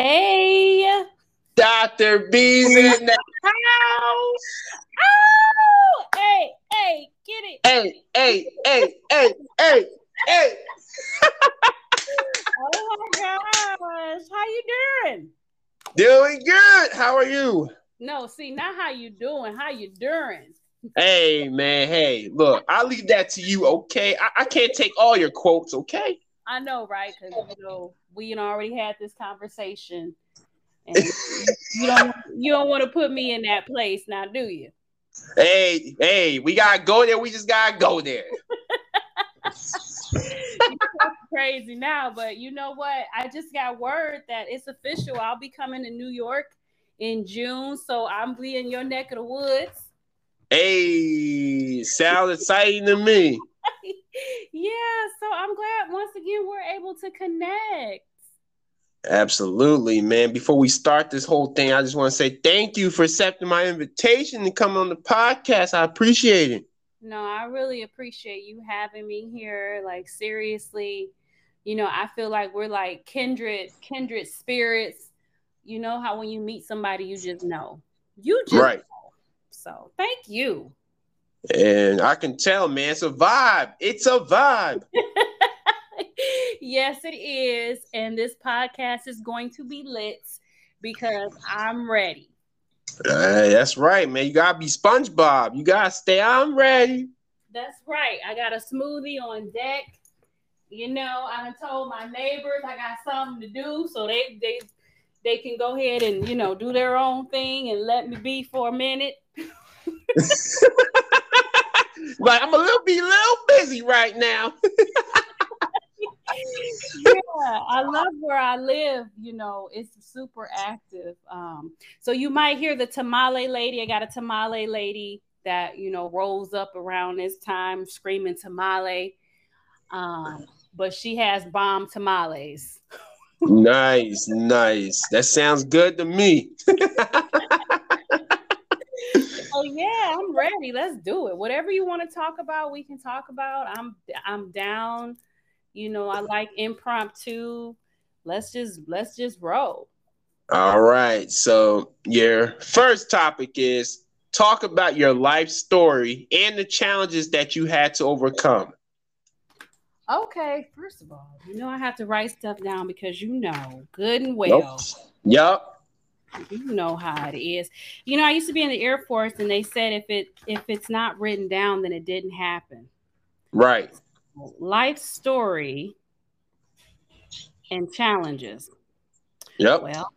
Hey, Dr. B's in the house. Oh, hey, hey, get it. Hey, hey, hey, hey, hey, hey. Oh my gosh, how you doing? Doing good. How are you? No, see, not how you doing. How you doing? Hey, man. Hey, look, I'll leave that to you, okay? I can't take all your quotes, okay? I know, right? Because you know we already had this conversation, and you don't want to put me in that place now, do you? Hey, hey, we gotta go there. We just gotta go there. You're crazy now, but you know what? I just got word that it's official. I'll be coming to New York in June, so I'm be in your neck of the woods. Hey, sounds exciting to me. Yeah, so I'm glad once again we're able to connect. Absolutely, man. Before we start this whole thing, I just want to say thank you for accepting my invitation to come on the podcast. I appreciate it. No, I really appreciate you having me here. Like, seriously, you know, I feel like we're like kindred spirits. You know how when you meet somebody, you just know. You just right. know. So thank you. And I can tell, man, it's a vibe. It's a vibe. Yes, it is. And this podcast is going to be lit because I'm ready. That's right, man. You got to be SpongeBob. You got to stay, I'm ready. That's right. I got a smoothie on deck. You know, I told my neighbors I got something to do, so they can go ahead and, you know, do their own thing and let me be for a minute. Like, I'm a little busy right now. Yeah, I love where I live. You know, it's super active. So you might hear the tamale lady. I got a tamale lady that, you know, rolls up around this time screaming tamale. But she has bomb tamales. Nice, nice. That sounds good to me. Oh yeah, I'm ready. Let's do it. Whatever you want to talk about, we can talk about. I'm down. You know, I like impromptu. Let's just roll. All right. So your first topic is talk about your life story and the challenges that you had to overcome. Okay. First of all, you know I have to write stuff down because you know good and well. Yep. You know how it is. You know, I used to be in the Air Force, and they said if it's not written down, then it didn't happen. Right. Life story and challenges. Yep. Well,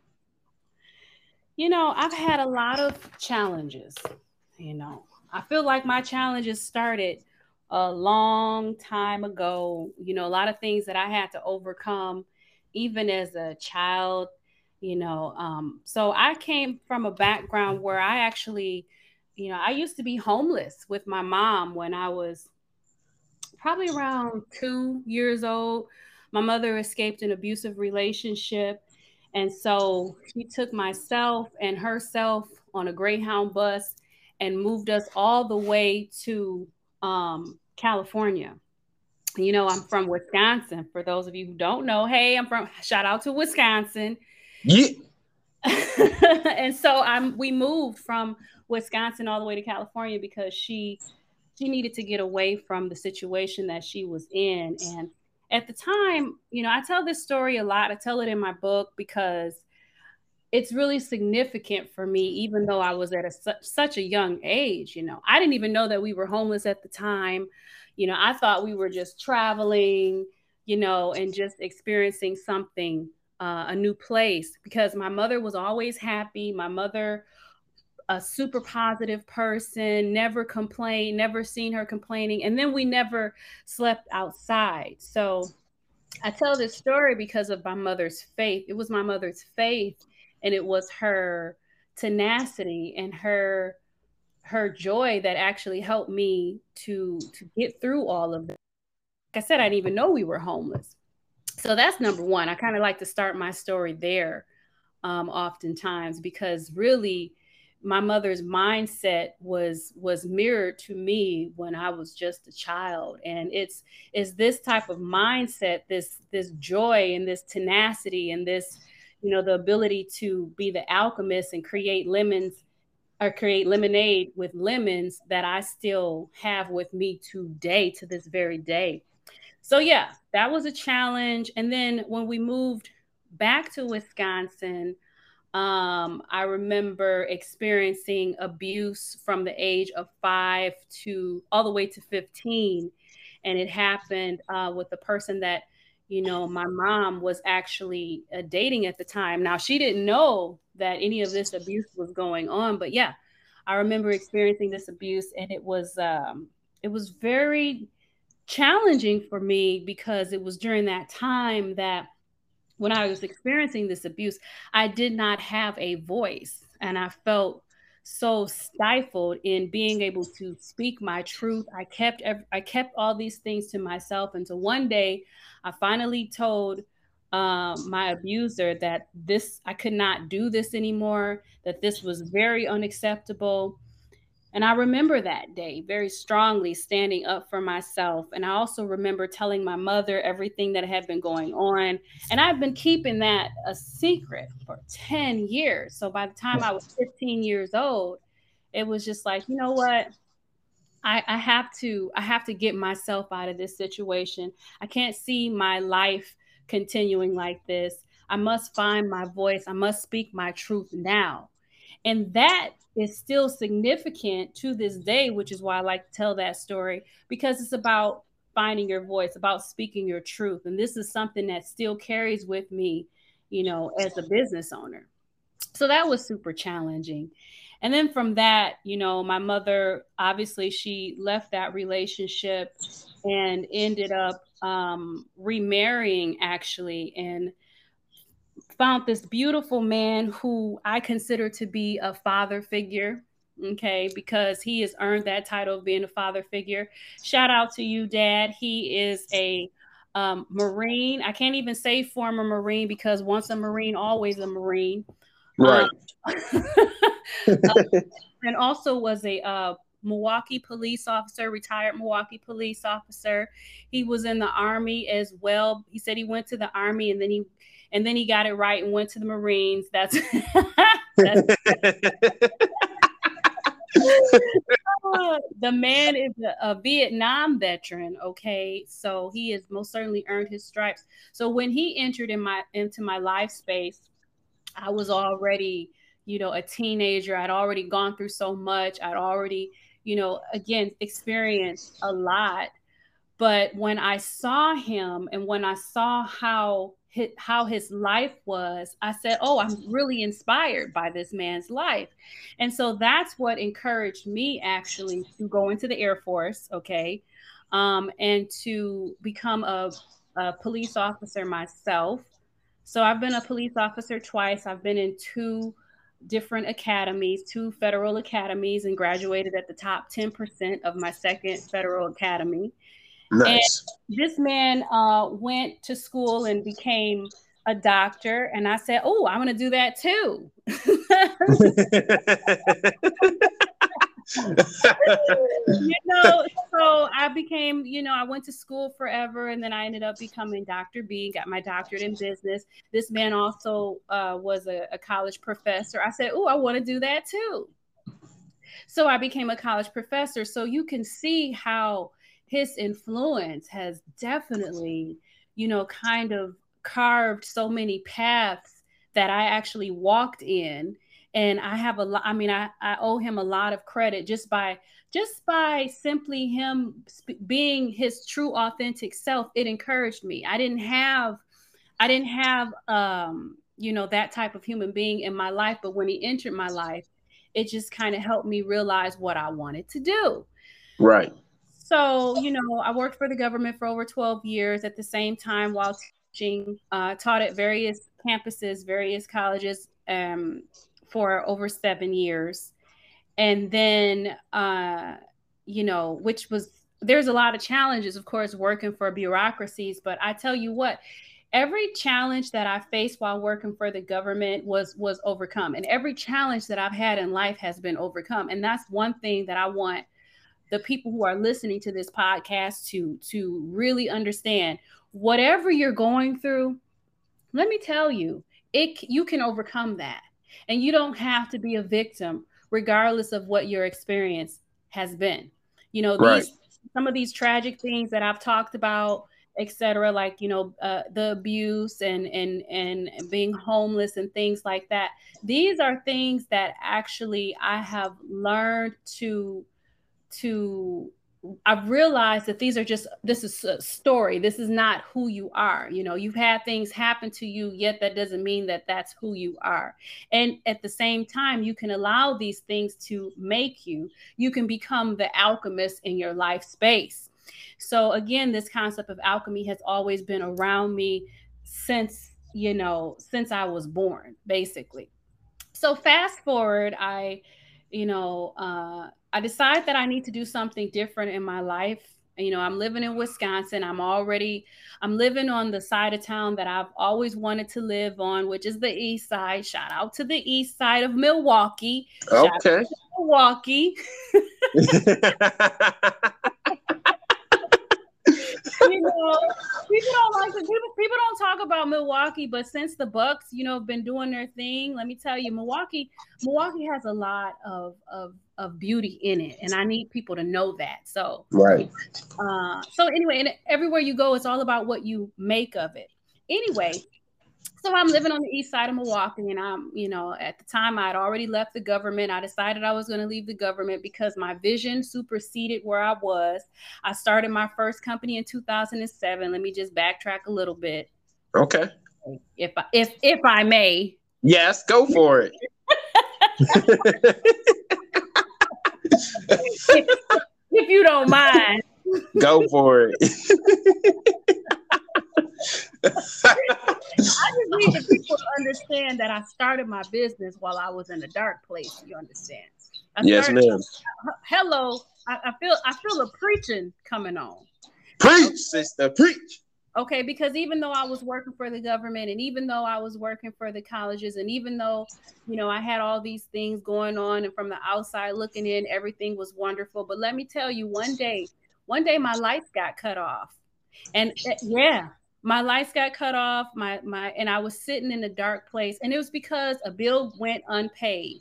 you know, I've had a lot of challenges. You know, I feel like my challenges started a long time ago. You know, a lot of things that I had to overcome, even as a child. You know, so I came from a background where I actually, you know, I used to be homeless with my mom when I was probably around 2 years old. My mother escaped an abusive relationship. And so she took myself and herself on a Greyhound bus and moved us all the way to California. You know, I'm from Wisconsin. For those of you who don't know, hey, shout out to Wisconsin. Yeah. And so we moved from Wisconsin all the way to California because she needed to get away from the situation that she was in. And at the time, you know, I tell this story a lot. I tell it in my book because it's really significant for me, even though I was at such a young age. You know, I didn't even know that we were homeless at the time. You know, I thought we were just traveling, you know, and just experiencing something. A new place, because my mother was always happy. My mother, a super positive person, never complained, never seen her complaining. And then we never slept outside. So I tell this story because of my mother's faith. It was my mother's faith, and it was her tenacity and her joy that actually helped me to get through all of it. Like I said, I didn't even know we were homeless. So that's number one. I kind of like to start my story there oftentimes, because really my mother's mindset was mirrored to me when I was just a child. And it's this type of mindset, this joy and this tenacity and this, you know, the ability to be the alchemist and create lemons or create lemonade with lemons that I still have with me today, to this very day. So yeah, that was a challenge. And then when we moved back to Wisconsin, I remember experiencing abuse from the age of 5 to all the way to 15. And it happened with the person that, you know, my mom was actually dating at the time. Now, she didn't know that any of this abuse was going on. But yeah, I remember experiencing this abuse. And it was very challenging for me, because it was during that time that when I was experiencing this abuse, I did not have a voice, and I felt so stifled in being able to speak my truth. I kept all these things to myself until one day I finally told my abuser that I could not do this anymore, that this was very unacceptable. And I remember that day very strongly, standing up for myself. And I also remember telling my mother everything that had been going on. And I've been keeping that a secret for 10 years. So by the time I was 15 years old, it was just like, you know what? I have to get myself out of this situation. I can't see my life continuing like this. I must find my voice. I must speak my truth now. And that is still significant to this day, which is why I like to tell that story, because it's about finding your voice, about speaking your truth. And this is something that still carries with me, you know, as a business owner. So that was super challenging. And then from that, you know, my mother, obviously, she left that relationship and ended up remarrying, actually, and found this beautiful man who I consider to be a father figure, okay, because he has earned that title of being a father figure. Shout out to you, Dad. He is a Marine. I can't even say former Marine, because once a Marine, always a Marine. Right. And also was a Milwaukee police officer, retired Milwaukee police officer. He was in the Army as well. He said he went to the Army, and then he got it right and went to the Marines. That's the man is a Vietnam veteran. Okay. So he has most certainly earned his stripes. So when he entered into my life space, I was already, you know, a teenager. I'd already gone through so much. I'd already, you know, again, experienced a lot. But when I saw him, and when I saw how his life was, I said, oh, I'm really inspired by this man's life. And so that's what encouraged me, actually, to go into the Air Force, okay, and to become a police officer myself. So I've been a police officer twice. I've been in 2 different academies, 2 federal academies, and graduated at the top 10% of my second federal academy. Nice. And this man went to school and became a doctor. And I said, oh, I'm going to do that too. You know, so I became, you know, I went to school forever. And then I ended up becoming Dr. Bee, got my doctorate in business. This man also was a college professor. I said, oh, I want to do that too. So I became a college professor. So you can see how his influence has definitely, you know, kind of carved so many paths that I actually walked in. And I have I owe him a lot of credit just by simply him being his true authentic self. It encouraged me. I didn't have, you know, that type of human being in my life. But when he entered my life, it just kind of helped me realize what I wanted to do. Right. So, you know, I worked for the government for over 12 years at the same time while teaching, taught at various campuses, various colleges for over 7 years. And then, you know, there's a lot of challenges, of course, working for bureaucracies. But I tell you what, every challenge that I faced while working for the government was overcome. And every challenge that I've had in life has been overcome. And that's one thing that I want the people who are listening to this podcast to really understand. Whatever you're going through, let me tell you, you can overcome that. And you don't have to be a victim, regardless of what your experience has been. You know, right. Some of these tragic things that I've talked about, etc., like, you know, the abuse and being homeless and things like that. These are things that actually I have learned to I've realized that these are just, this is a story. This is not who you are. You know, you've had things happen to you, yet that doesn't mean that that's who you are. And at the same time, you can allow these things to make you. You can become the alchemist in your life space. So again, this concept of alchemy has always been around me since, you know, since I was born, basically. So fast forward, I decide that I need to do something different in my life. You know, I'm living in Wisconsin. I'm living on the side of town that I've always wanted to live on, which is the east side. Shout out to the east side of Milwaukee. Okay. Shout out to Milwaukee. You know, people don't talk about Milwaukee, but since the Bucks, you know, have been doing their thing, let me tell you, Milwaukee has a lot of beauty in it, and I need people to know that. So right. So anyway, and everywhere you go, it's all about what you make of it. Anyway, so I'm living on the east side of Milwaukee, and I'm, you know, at the time I had already left the government. I decided I was going to leave the government because my vision superseded where I was. I started my first company in 2007. Let me just backtrack a little bit. Okay. If I may. Yes, go for it. If you don't mind. Go for it. I just need the people to understand that I started my business while I was in a dark place. You understand? Yes, ma'am. Hello, I feel a preaching coming on. Preach, okay. Sister, preach. Okay, because even though I was working for the government, and even though I was working for the colleges, and even though, you know, I had all these things going on, and from the outside looking in, everything was wonderful. But let me tell you, one day my lights got cut off, and yeah. My lights got cut off, and I was sitting in a dark place, and it was because a bill went unpaid.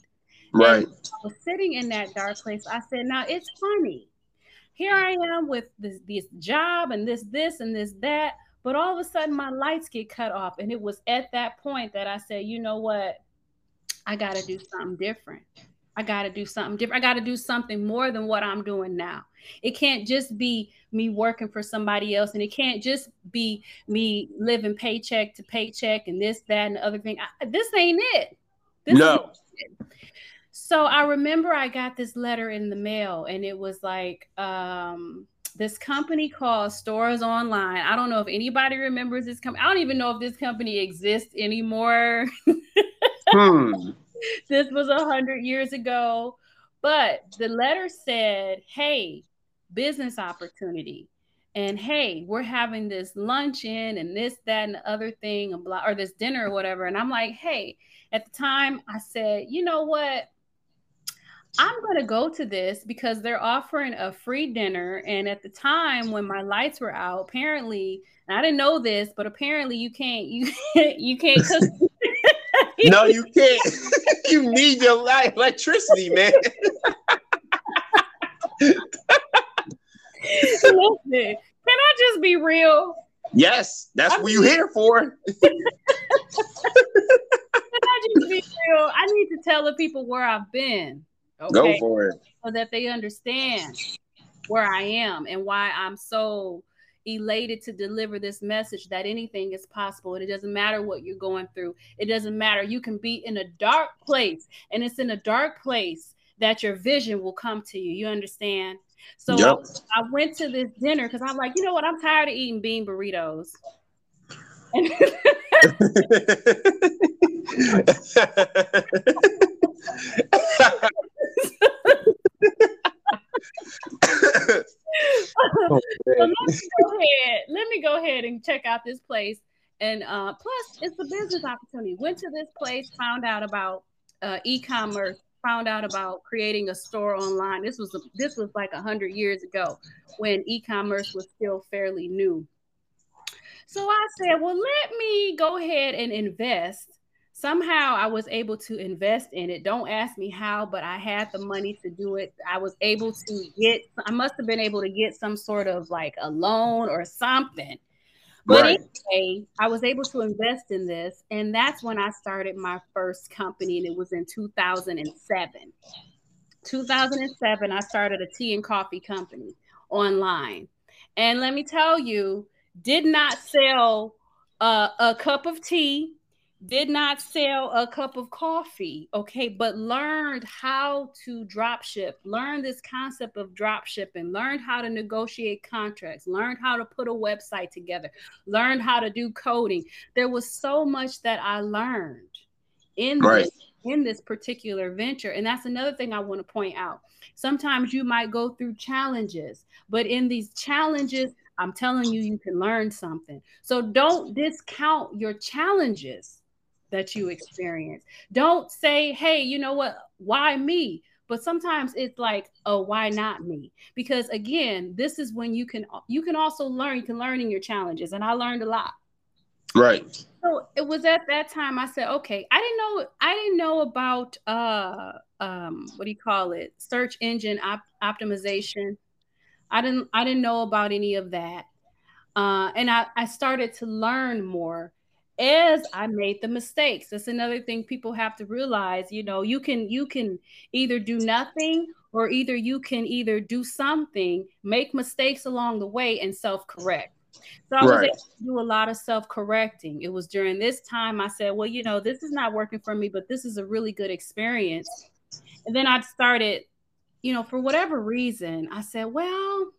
Right. And I was sitting in that dark place. I said, now it's funny. Here I am with this job and this and this, that, but all of a sudden my lights get cut off. And it was at that point that I said, you know what? I got to do something different. I got to do something different. I got to do something more than what I'm doing now. It can't just be me working for somebody else, and it can't just be me living paycheck to paycheck and this, that, and the other thing. This ain't it. No. So I remember I got this letter in the mail, and it was like this company called Stores Online. I don't know if anybody remembers this company. I don't even know if this company exists anymore. This was 100 years ago, but the letter said, hey, business opportunity, and hey, we're having this luncheon and this, that, and the other thing, and blah, or this dinner or whatever. And I'm like, hey, at the time I said, you know what? I'm going to go to this because they're offering a free dinner. And at the time when my lights were out, apparently, and I didn't know this, but apparently you can't cook. No, you can't. You need your light electricity, man. Listen, can I just be real? Yes, that's what you're here for. Can I just be real? I need to tell the people where I've been. Okay? Go for it. So that they understand where I am and why I'm so elated to deliver this message that anything is possible, and it doesn't matter what you're going through. It doesn't matter. You can be in a dark place, and it's in a dark place that your vision will come to you. You understand? So yep. I went to this dinner because I'm like, you know what? I'm tired of eating bean burritos. So let me go ahead and check out this place, and plus it's a business opportunity. Went to this place, found out about e-commerce, found out about creating a store online. This was like 100 years ago when e-commerce was still fairly new. So I said, well, let me go ahead and invest somehow I was able to invest in it. Don't ask me how, but I had the money to do it. I was able to get, I must have been able to get some sort of like a loan or something. But anyway, I was able to invest in this. And that's when I started my first company. And it was in 2007. 2007, I started a tea and coffee company online. And let me tell you, did not sell a cup of tea. Did not sell a cup of coffee, okay, but learned how to drop ship, learned this concept of drop shipping, learned how to negotiate contracts, learned how to put a website together, learned how to do coding. There was so much that I learned in this particular venture. And that's another thing I want to point out. Sometimes you might go through challenges, but in these challenges, I'm telling you, you can learn something. So don't discount your challenges that you experience. Don't say, hey, you know what, why me? But sometimes it's like, oh, why not me? Because again, this is when you can also learn, you can learn in your challenges. And I learned a lot. Right. So it was at that time I said, okay, I didn't know about, what do you call it? Search engine optimization. I didn't know about any of that. And I started to learn more as I made the mistakes. That's another thing people have to realize, you know, you can either do nothing or you can either do something, make mistakes along the way and self-correct. So I was able to do a lot of self-correcting. It was during this time I said, well, you know, this is not working for me, but this is a really good experience. And then I started, you know, for whatever reason, I said, well,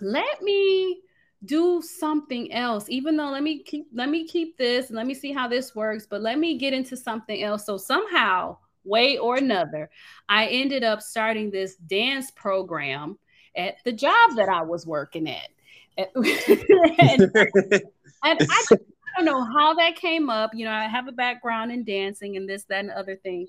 let me do something else, even though let me keep this and let me see how this works, but let me get into something else. So somehow, way or another, I ended up starting this dance program at the job that I was working at. And I don't know how that came up. You know, I have a background in dancing and this, that, and other thing.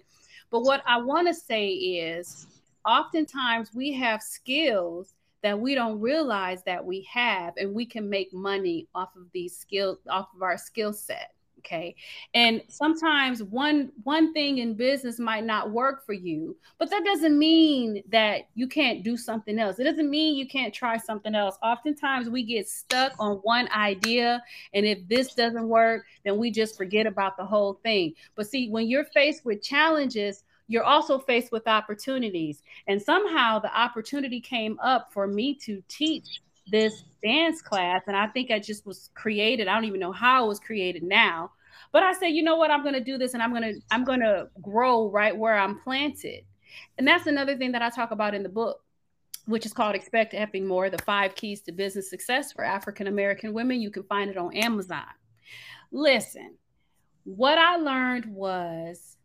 But what I want to say is oftentimes we have skills that we don't realize that we have, and we can make money off of these skills, off of our skill set, okay? And sometimes one thing in business might not work for you, but that doesn't mean that you can't do something else. It doesn't mean you can't try something else. Oftentimes we get stuck on one idea, and if this doesn't work, then we just forget about the whole thing. But see, when you're faced with challenges, you're also faced with opportunities. And somehow the opportunity came up for me to teach this dance class. And I think I just was created. I don't even know how it was created now. But I said, you know what, I'm going to do this and I'm going to grow right where I'm planted. And that's another thing that I talk about in the book, which is called Expect Effing More, the 5 Keys to Business Success for African-American Women. You can find it on Amazon. Listen, what I learned was,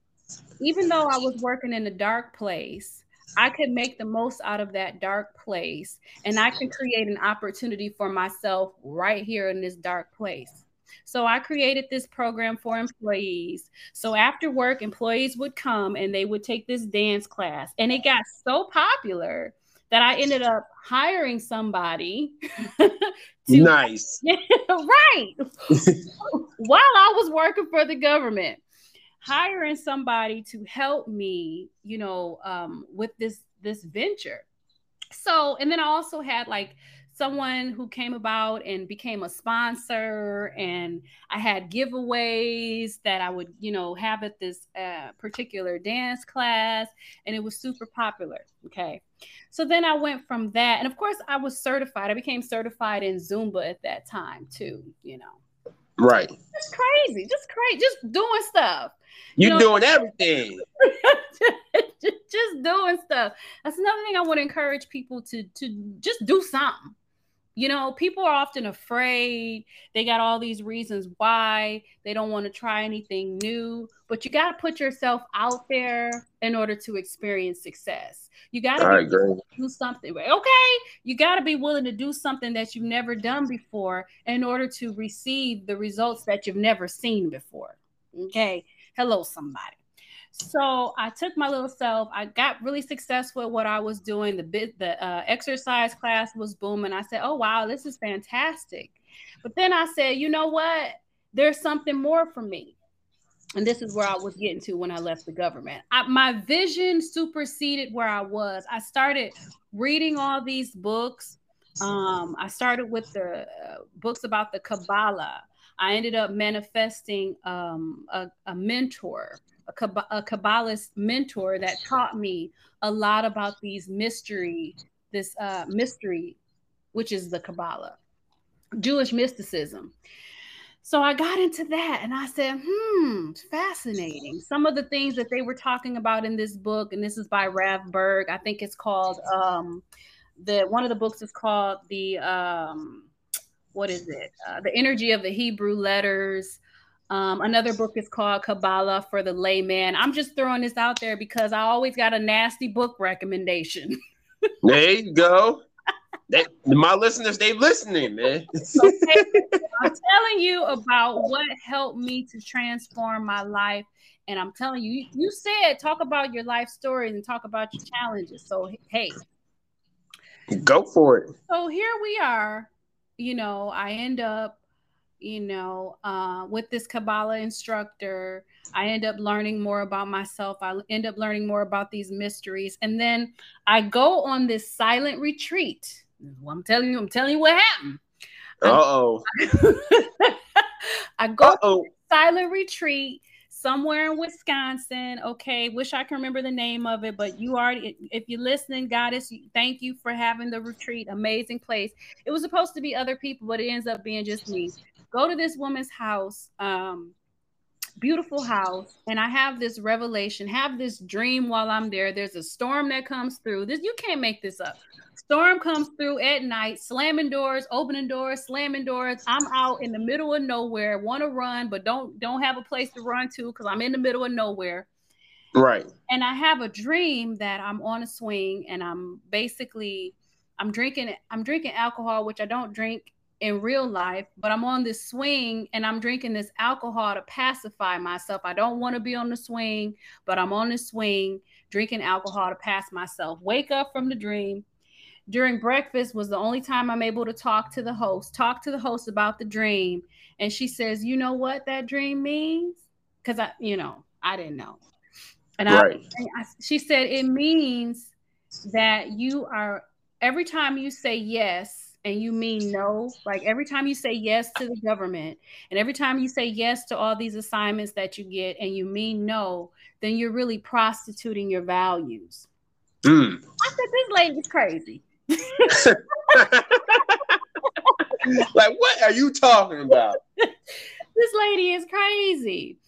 even though I was working in a dark place, I could make the most out of that dark place, and I can create an opportunity for myself right here in this dark place. So I created this program for employees. So after work, employees would come and they would take this dance class, and it got so popular that I ended up hiring somebody. Nice. Right. While I was working for the government. Hiring somebody to help me, you know, with this venture. So, and then I also had like someone who came about and became a sponsor, and I had giveaways that I would, you know, have at this particular dance class, and it was super popular. Okay. So then I went from that. And of course I was certified. I became certified in Zumba at that time too, you know. Right. Just crazy. Just crazy. Just doing stuff. You're doing everything. just doing stuff. That's another thing I want to encourage people to just do something. You know, people are often afraid. They got all these reasons why they don't want to try anything new. But you got to put yourself out there in order to experience success. You got to do something. Okay. You got to be willing to do something that you've never done before in order to receive the results that you've never seen before. Okay. Hello, somebody. So I took my little self. I got really successful at what I was doing. The exercise class was booming. I said, oh, wow, this is fantastic. But then I said, you know what? There's something more for me. And this is where I was getting to when I left the government. My vision superseded where I was. I started reading all these books. I started with the books about the Kabbalah. I ended up manifesting a mentor, a Kabbalist mentor that taught me a lot about these mystery, which is the Kabbalah, Jewish mysticism. So I got into that and I said, fascinating. Some of the things that they were talking about in this book, and this is by Rav Berg, I think it's called, one of the books is called The Energy of the Hebrew Letters. Another book is called Kabbalah for the Layman. I'm just throwing this out there because I always got a nasty book recommendation. There you go. My listeners, they listening, man. Okay. I'm telling you about what helped me to transform my life. And I'm telling you, you said talk about your life stories and talk about your challenges. So, hey. Go for it. So here we are. You know, I end up, with this Kabbalah instructor. I end up learning more about myself. I end up learning more about these mysteries. And then I go on this silent retreat. I'm telling you what happened. Uh-oh. I go on this silent retreat somewhere in Wisconsin. Okay, wish I can remember the name of it, but you already, if you're listening, Goddess, thank you for having the retreat. Amazing place. It was supposed to be other people, but it ends up being just me. Go to this woman's house, beautiful house, and I have this revelation, have this dream while I'm there. There's a storm that comes through. This, you can't make this up. Storm comes through at night, slamming doors, opening doors, slamming doors. I'm out in the middle of nowhere, want to run, but don't have a place to run to because I'm in the middle of nowhere. Right. And I have a dream that I'm on a swing and I'm drinking alcohol, which I don't drink in real life, but I'm on this swing and I'm drinking this alcohol to pacify myself. I don't want to be on the swing, but I'm on the swing, drinking alcohol to pass myself. Wake up from the dream. During breakfast was the only time I'm able to talk to the host about the dream. And she says, you know what that dream means? Cause I didn't know. And right. She said, it means that you are, every time you say yes, and you mean no, like every time you say yes to the government and every time you say yes to all these assignments that you get and you mean no, then you're really prostituting your values. Mm. I said, this lady's crazy. Like, what are you talking about? This lady is crazy.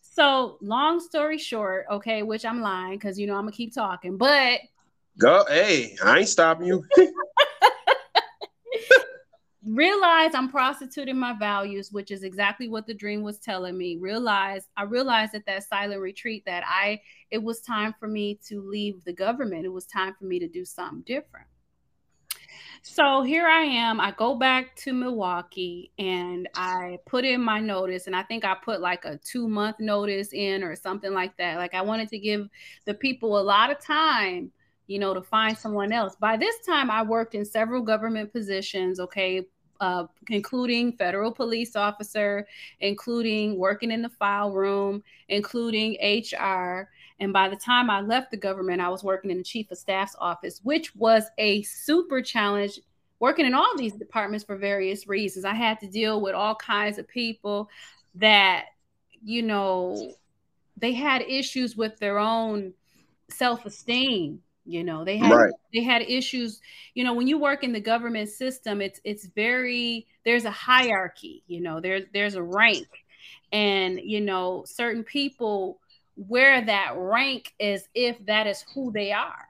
So long story short, okay, which I'm lying because, I'm going to keep talking, but. Go, hey, I ain't stopping you. Realize I'm prostituting my values, which is exactly what the dream was telling me. I realized at that silent retreat that it was time for me to leave the government. It was time for me to do something different. So here I am. I go back to Milwaukee and I put in my notice, and I think I put like a 2-month notice in or something like that. Like I wanted to give the people a lot of time, to find someone else. By this time, I worked in several government positions, okay, including federal police officer, including working in the file room, including HR. And by the time I left the government, I was working in the chief of staff's office, which was a super challenge, working in all these departments for various reasons. I had to deal with all kinds of people that, they had issues with their own self-esteem. They had issues, when you work in the government system, it's very, there's a hierarchy, there's a rank, and, certain people wear that rank as if that is who they are.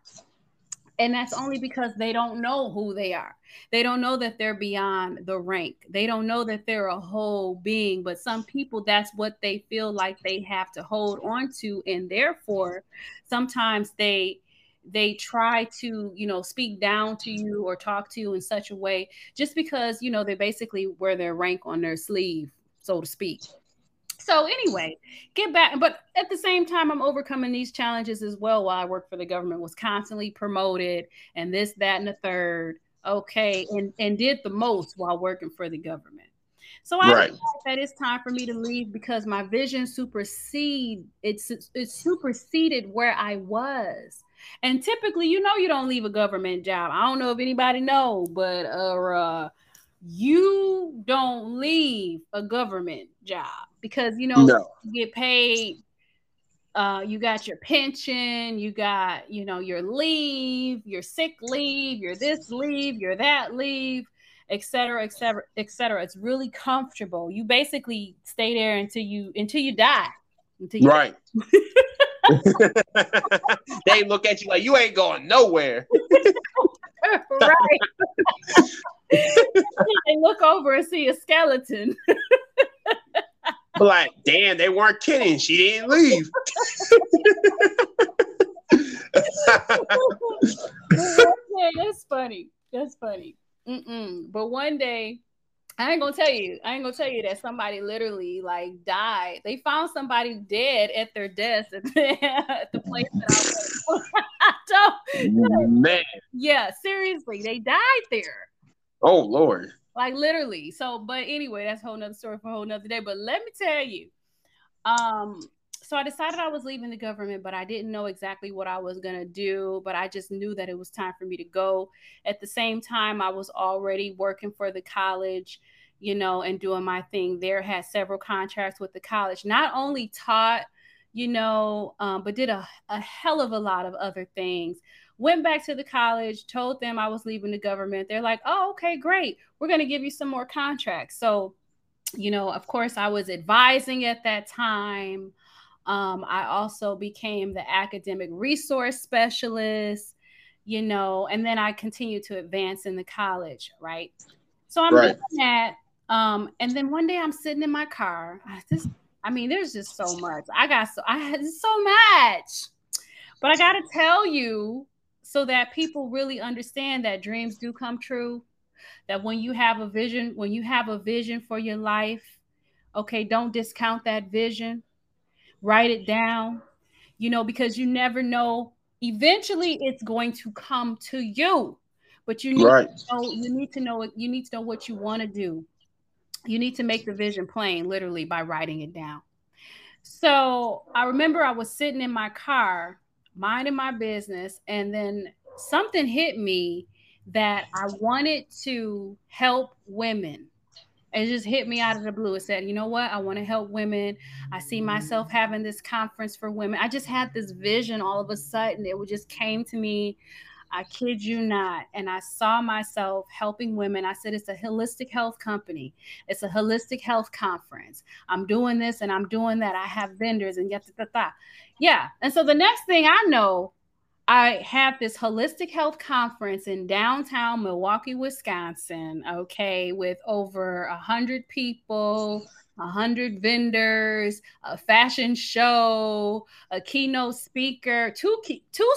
And that's only because they don't know who they are. They don't know that they're beyond the rank. They don't know that they're a whole being, but some people, that's what they feel like they have to hold on to. And therefore, sometimes they try to, speak down to you or talk to you in such a way just because, they basically wear their rank on their sleeve, so to speak. So anyway, get back. But at the same time, I'm overcoming these challenges as well. While I worked for the government, was constantly promoted and this, that, and the third. Okay. And did the most while working for the government. So I decided that it's time for me to leave because my vision superseded where I was. And typically, you know, you don't leave a government job. I don't know if anybody knows, but you don't leave a government job because, you know, you get paid. You got your pension, you got, you know, your leave, your sick leave, your this leave, your that leave, et cetera, et cetera, et cetera. It's really comfortable. You basically stay there until you die. Until you die. They look at you like you ain't going nowhere. They look over and see a skeleton. Like, damn, they weren't kidding. She didn't leave. That's funny. That's funny. But one day, I ain't gonna tell you that somebody literally like died. They found somebody dead at their desk at the place that I was. I don't. Man. Yeah, seriously, they died there. Oh Lord. Like literally. So, but anyway, that's a whole nother story for a whole nother day. But let me tell you, so I decided I was leaving the government, but I didn't know exactly what I was going to do. But I just knew that it was time for me to go. At the same time, I was already working for the college, you know, and doing my thing there. Had several contracts with the college, not only taught, you know, but did a hell of a lot of other things. Went back to the college, told them I was leaving the government. They're like, oh, okay, great. We're going to give you some more contracts. So, you know, of course, I was advising at that time. I also became the academic resource specialist, you know, and then I continued to advance in the college, right? So I'm doing that. And then one day I'm sitting in my car. There's just so much. I had so much. But I got to tell you, so that people really understand that dreams do come true, that when you have a vision for your life, okay, don't discount that vision, write it down, you know, because you never know, eventually it's going to come to you, but you need to know what you want to do. You need to make the vision plain, literally by writing it down. So I remember I was sitting in my car, minding my business, and then something hit me that I wanted to help women. It just hit me out of the blue. It said, you know what? I want to help women. I see myself having this conference for women. I just had this vision all of a sudden. It just came to me. I kid you not. And I saw myself helping women. I said, it's a holistic health company. It's a holistic health conference. I'm doing this and I'm doing that. I have vendors and yeah. And so the next thing I know, I have this holistic health conference in downtown Milwaukee, Wisconsin, okay, with over 100 people, 100 vendors, a fashion show, a keynote speaker, two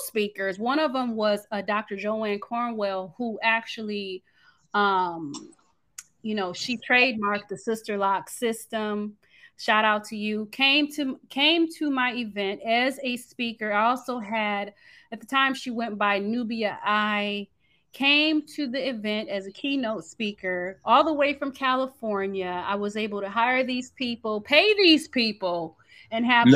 speakers. One of them was Dr. Joanne Cornwell, who actually, you know, she trademarked the Sister Lock system. Shout out to you. Came to my event as a speaker. I also had, at the time she went by Nubia. I came to the event as a keynote speaker all the way from California. I was able to hire these people, pay these people, and have and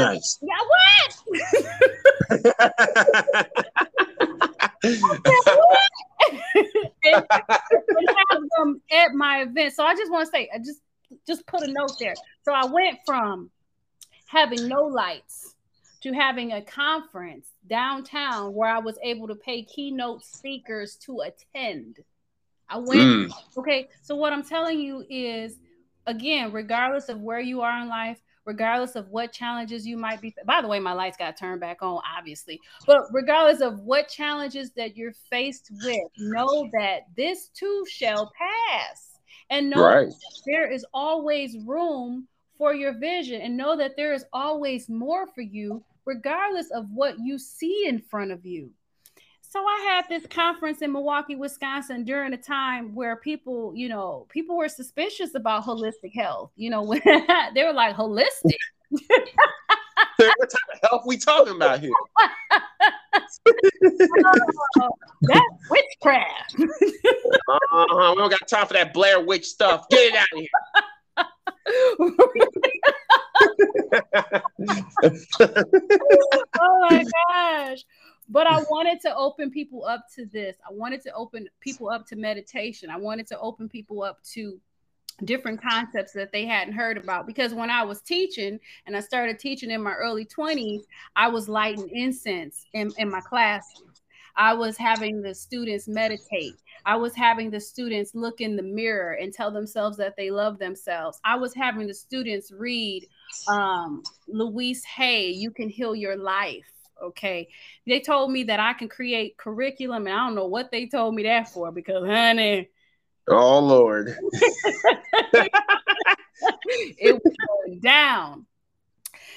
have them at my event. So I just want to say, I just put a note there. So I went from having no lights to having a conference downtown where I was able to pay keynote speakers to attend. I went, okay. So what I'm telling you is, again, regardless of where you are in life, regardless of what challenges you might be, by the way, my lights got turned back on, obviously, but regardless of what challenges that you're faced with, know that this too shall pass, and know that there is always room for your vision, and know that there is always more for you, regardless of what you see in front of you. So I had this conference in Milwaukee, Wisconsin during a time where people were suspicious about holistic health. You know, when they were like, holistic. What type of health we talking about here? That's witchcraft. We don't got time for that Blair Witch stuff. Get it out of here. Oh my gosh. But I wanted to open people up to this. I wanted to open people up to meditation. I wanted to open people up to different concepts that they hadn't heard about. Because when I was teaching, and I started teaching in my early 20s, I was lighting incense in my classroom. I was having the students meditate. I was having the students look in the mirror and tell themselves that they love themselves. I was having the students read Louise Hay, You Can Heal Your Life. Okay, they told me that I can create curriculum, and I don't know what they told me that for, because honey, oh Lord, it was going down.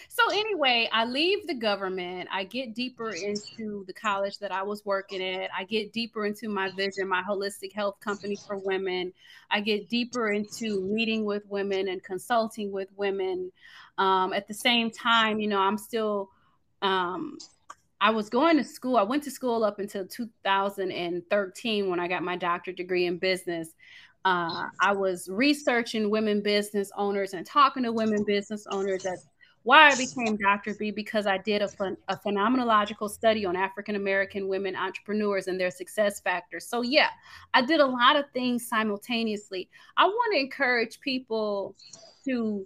So anyway, I leave the government. I get deeper into the college that I was working at. I get deeper into my vision, my holistic health company for women. I get deeper into meeting with women and consulting with women. At the same time, you know, I'm still, I was going to school. I went to school up until 2013 when I got my doctorate degree in business. I was researching women business owners and talking to women business owners. That's why I became Dr. Bee, because I did a phenomenological study on African-American women entrepreneurs and their success factors. So yeah, I did a lot of things simultaneously. I want to encourage people to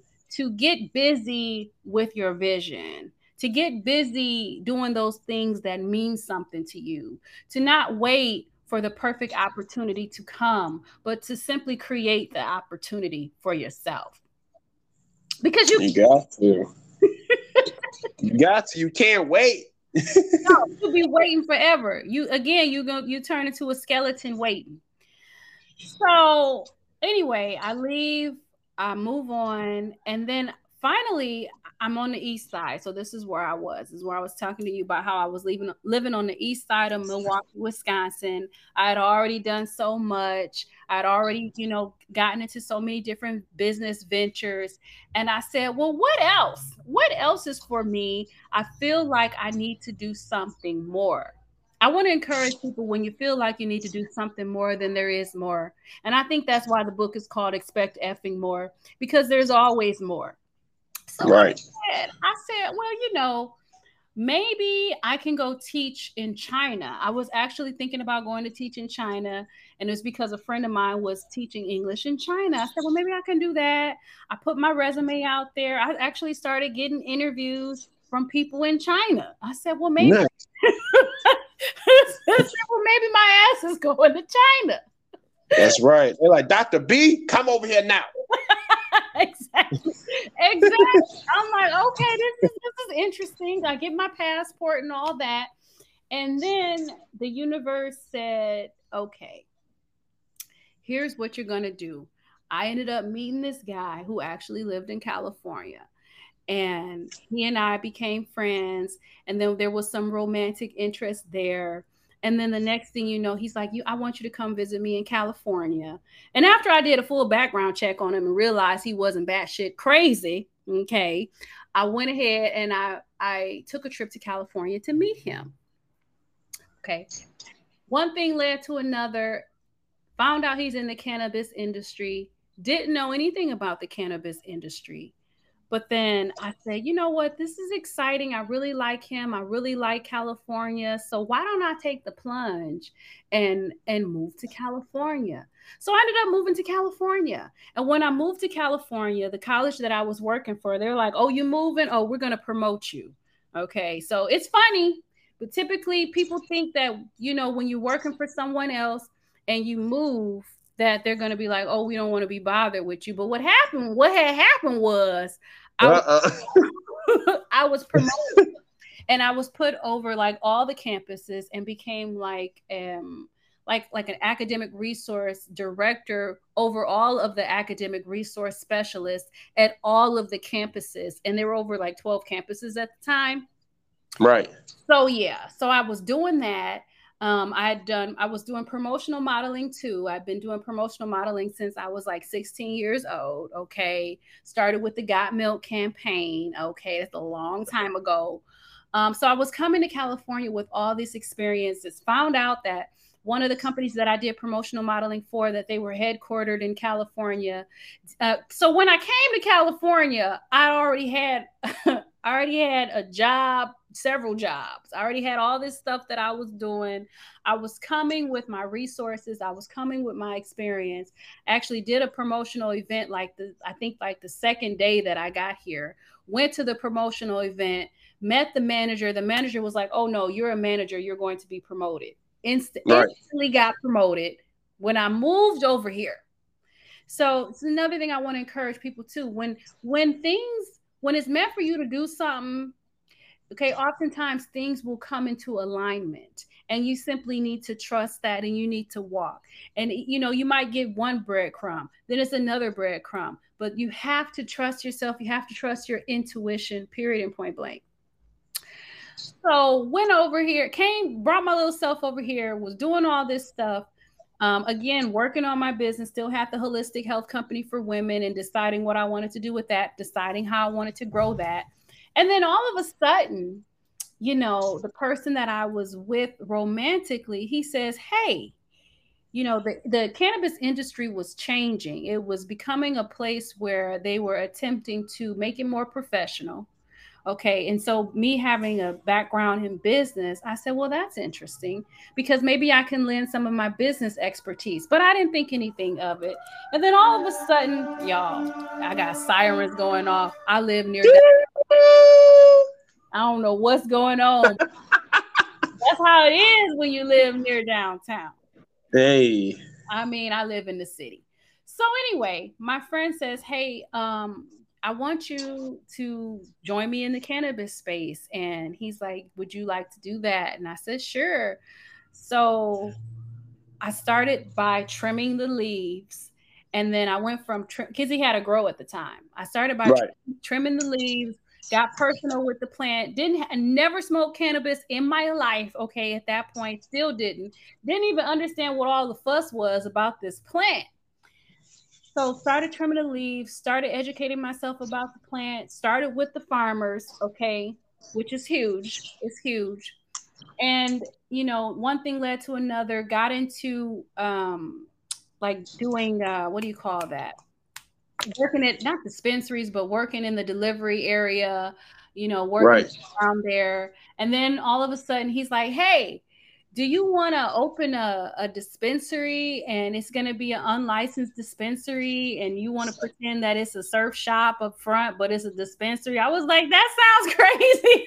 get busy with your vision, to get busy doing those things that mean something to you, to not wait for the perfect opportunity to come, but to simply create the opportunity for yourself. Because you got to. You got to. You can't wait. No, you'll be waiting forever. You turn into a skeleton waiting. So anyway, I leave, I move on, and then finally, I'm on the east side. So this is where I was. This is where I was talking to you about how I was living on the east side of Milwaukee, Wisconsin. I had already done so much. I'd already, you know, gotten into so many different business ventures. And I said, well, what else? What else is for me? I feel like I need to do something more. I want to encourage people, when you feel like you need to do something more, then there is more. And I think that's why the book is called Expect Effing More, because there's always more. So right. I said, well, you know, maybe I can go teach in China. I was actually thinking about going to teach in China, and it was because a friend of mine was teaching English in China. I said, well, maybe I can do that. I put my resume out there. I actually started getting interviews from people in China. I said, well, maybe, nice. I said, well, maybe my ass is going to China. That's right. They're like, Dr. B, come over here now. Exactly. I'm like, okay, this is interesting. I get my passport and all that. And then the universe said, okay, here's what you're going to do. I ended up meeting this guy who actually lived in California, and he and I became friends. And then there was some romantic interest there. And then the next thing you know, he's like, I want you to come visit me in California. And after I did a full background check on him and realized he wasn't batshit crazy, okay, I went ahead and I took a trip to California to meet him. Okay. One thing led to another. Found out he's in the cannabis industry. Didn't know anything about the cannabis industry. But then I said, you know what? This is exciting. I really like him. I really like California. So why don't I take the plunge and move to California? So I ended up moving to California. And when I moved to California, the college that I was working for, they're like, oh, you're moving? Oh, we're going to promote you. Okay. So it's funny, but typically people think that, you know, when you're working for someone else and you move, that they're going to be like, oh, we don't want to be bothered with you. But what had happened was I was promoted, and I was put over like all the campuses and became like an academic resource director over all of the academic resource specialists at all of the campuses. And there were over like 12 campuses at the time. Right. So, yeah. So I was doing that. I was doing promotional modeling too. I've been doing promotional modeling since I was like 16 years old. Okay. Started with the Got Milk campaign. Okay. That's a long time ago. So I was coming to California with all these experiences, found out that One of the companies that I did promotional modeling for, that they were headquartered in California. So when I came to California, I already had a job, several jobs. I already had all this stuff that I was doing. I was coming with my resources. I was coming with my experience. I actually did a promotional event I think the second day that I got here. Went to the promotional event, met the manager. The manager was like, "Oh no, you're a manager. You're going to be promoted." Instantly got promoted when I moved over here. So it's another thing I want to encourage people too. When it's meant for you to do something, okay, oftentimes things will come into alignment, and you simply need to trust that, and you need to walk. And, you know, you might get one breadcrumb, then it's another breadcrumb, but you have to trust yourself. You have to trust your intuition, period and point blank. So went over here, brought my little self over here, was doing all this stuff. Again, working on my business, still had the holistic health company for women and deciding what I wanted to do with that, deciding how I wanted to grow that. And then all of a sudden, you know, the person that I was with romantically, he says, "Hey, you know, the cannabis industry was changing. It was becoming a place where they were attempting to make it more professional." Okay. And so me having a background in business, I said, well, that's interesting, because maybe I can lend some of my business expertise, but I didn't think anything of it. And then all of a sudden, y'all, I got sirens going off. I live near that. I don't know what's going on. That's how it is when you live near downtown. Hey, I mean, I live in the city. So anyway, my friend says, "Hey, I want you to join me in the cannabis space." And he's like, "Would you like to do that?" And I said, "Sure." So I started by trimming the leaves. And then I went from, because he had a grow at the time. I started by trimming the leaves, got personal with the plant. I never smoked cannabis in my life. Okay. At that point, still didn't even understand what all the fuss was about this plant. So started trimming the leaves, started educating myself about the plant, started with the farmers, okay, which is huge. It's huge. And, you know, one thing led to another, got into like doing, what do you call that? Working at, not dispensaries, but working in the delivery area, you know, working around there. And then all of a sudden he's like, "Hey, do you want to open a dispensary, and it's going to be an unlicensed dispensary, and you want to pretend that it's a surf shop up front, but it's a dispensary?" I was like, that sounds crazy.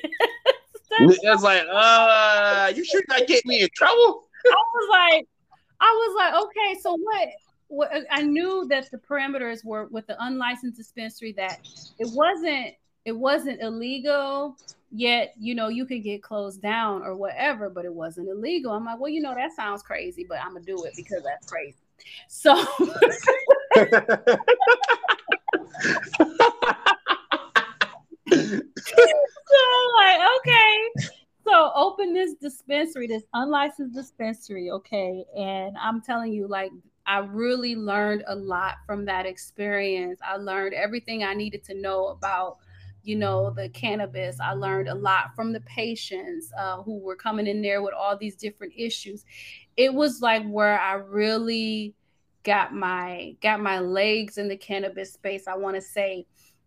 It's like, you should not get me in trouble. I was like, okay, so what? I knew that the parameters were with the unlicensed dispensary, that it wasn't illegal, yet, you know, you could get closed down or whatever, but it wasn't illegal. I'm like, well, you know, that sounds crazy, but I'm going to do it because that's crazy. So so like, okay. So open this dispensary, this unlicensed dispensary. Okay. And I'm telling you, like, I really learned a lot from that experience. I learned everything I needed to know about, you know, the cannabis. I learned a lot from the patients who were coming in there with all these different issues. It was like where I really got my legs in the cannabis space, I want to say,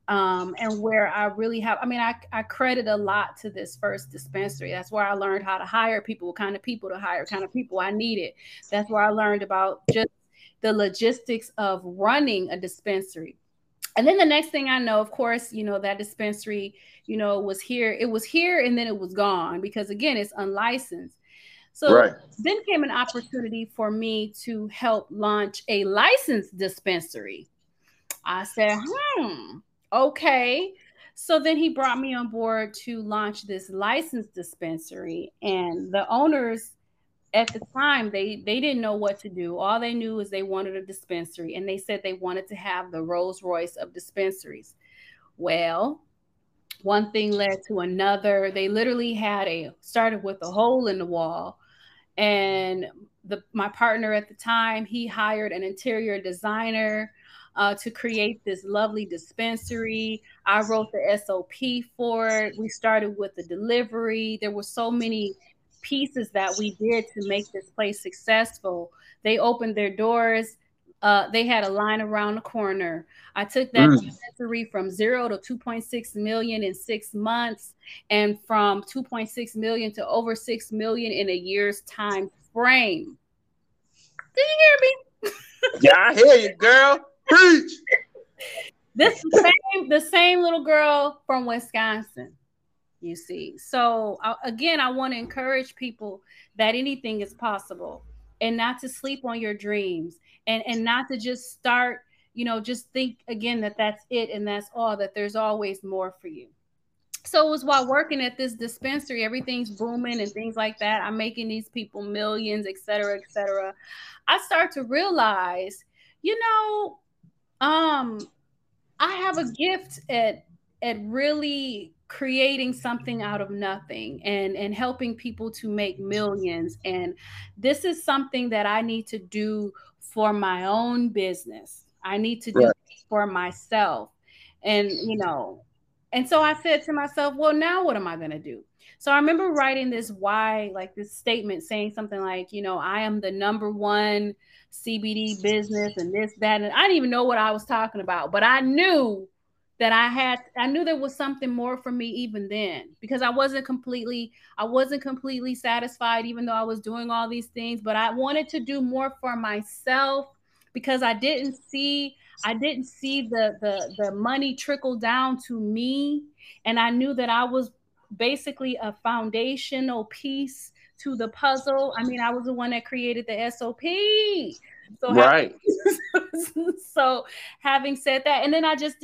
and where I really have, I mean, I credit a lot to this first dispensary. That's where I learned how to hire people, what kind of people to hire, kind of people I needed. That's where I learned about just the logistics of running a dispensary. And then the next thing I know, of course, you know, that dispensary, you know, was here. It was here and then it was gone because, again, it's unlicensed. So then came an opportunity for me to help launch a licensed dispensary. I said, okay. So then he brought me on board to launch this licensed dispensary. And the owners at the time, they didn't know what to do. All they knew is they wanted a dispensary, and they said they wanted to have the Rolls Royce of dispensaries. Well, one thing led to another. They literally started with a hole in the wall, and my partner at the time, he hired an interior designer to create this lovely dispensary. I wrote the SOP for it. We started with the delivery. There were so many pieces that we did to make this place successful. They opened their doors. They had a line around the corner. I took that dispensary from zero to 2.6 million in 6 months, and from 2.6 million to over 6 million in a year's time frame. Do you hear me? Yeah, I hear you, girl. Preach. This the same little girl from Wisconsin, you see. So again, I want to encourage people that anything is possible, and not to sleep on your dreams, and not to just start, just think again that that's it and that's all, that there's always more for you. So it was while working at this dispensary, everything's booming and things like that. I'm making these people millions, et cetera, et cetera. I start to realize, I have a gift at really creating something out of nothing and helping people to make millions. And this is something that I need to do for my own business. I need to do it for myself. And, and so I said to myself, well, now what am I going to do? So I remember writing this why, like this statement saying something like, I am the #1 CBD business and this, that. And I didn't even know what I was talking about, but I knew that I knew there was something more for me even then, because I wasn't completely satisfied, even though I was doing all these things, but I wanted to do more for myself, because I didn't see the money trickle down to me. And I knew that I was basically a foundational piece to the puzzle. I mean, I was the one that created the SOP. So, having said that, and then I just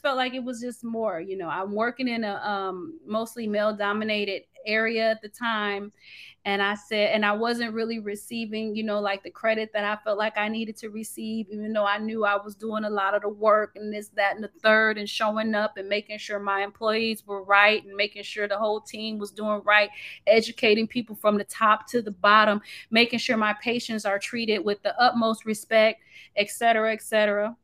felt like it was just more, I'm working in a mostly male dominated area at the time. And I wasn't really receiving, like the credit that I felt like I needed to receive, even though I knew I was doing a lot of the work and this, that, and the third, and showing up and making sure my employees were right and making sure the whole team was doing right, educating people from the top to the bottom, making sure my patients are treated with the utmost respect, et cetera, et cetera.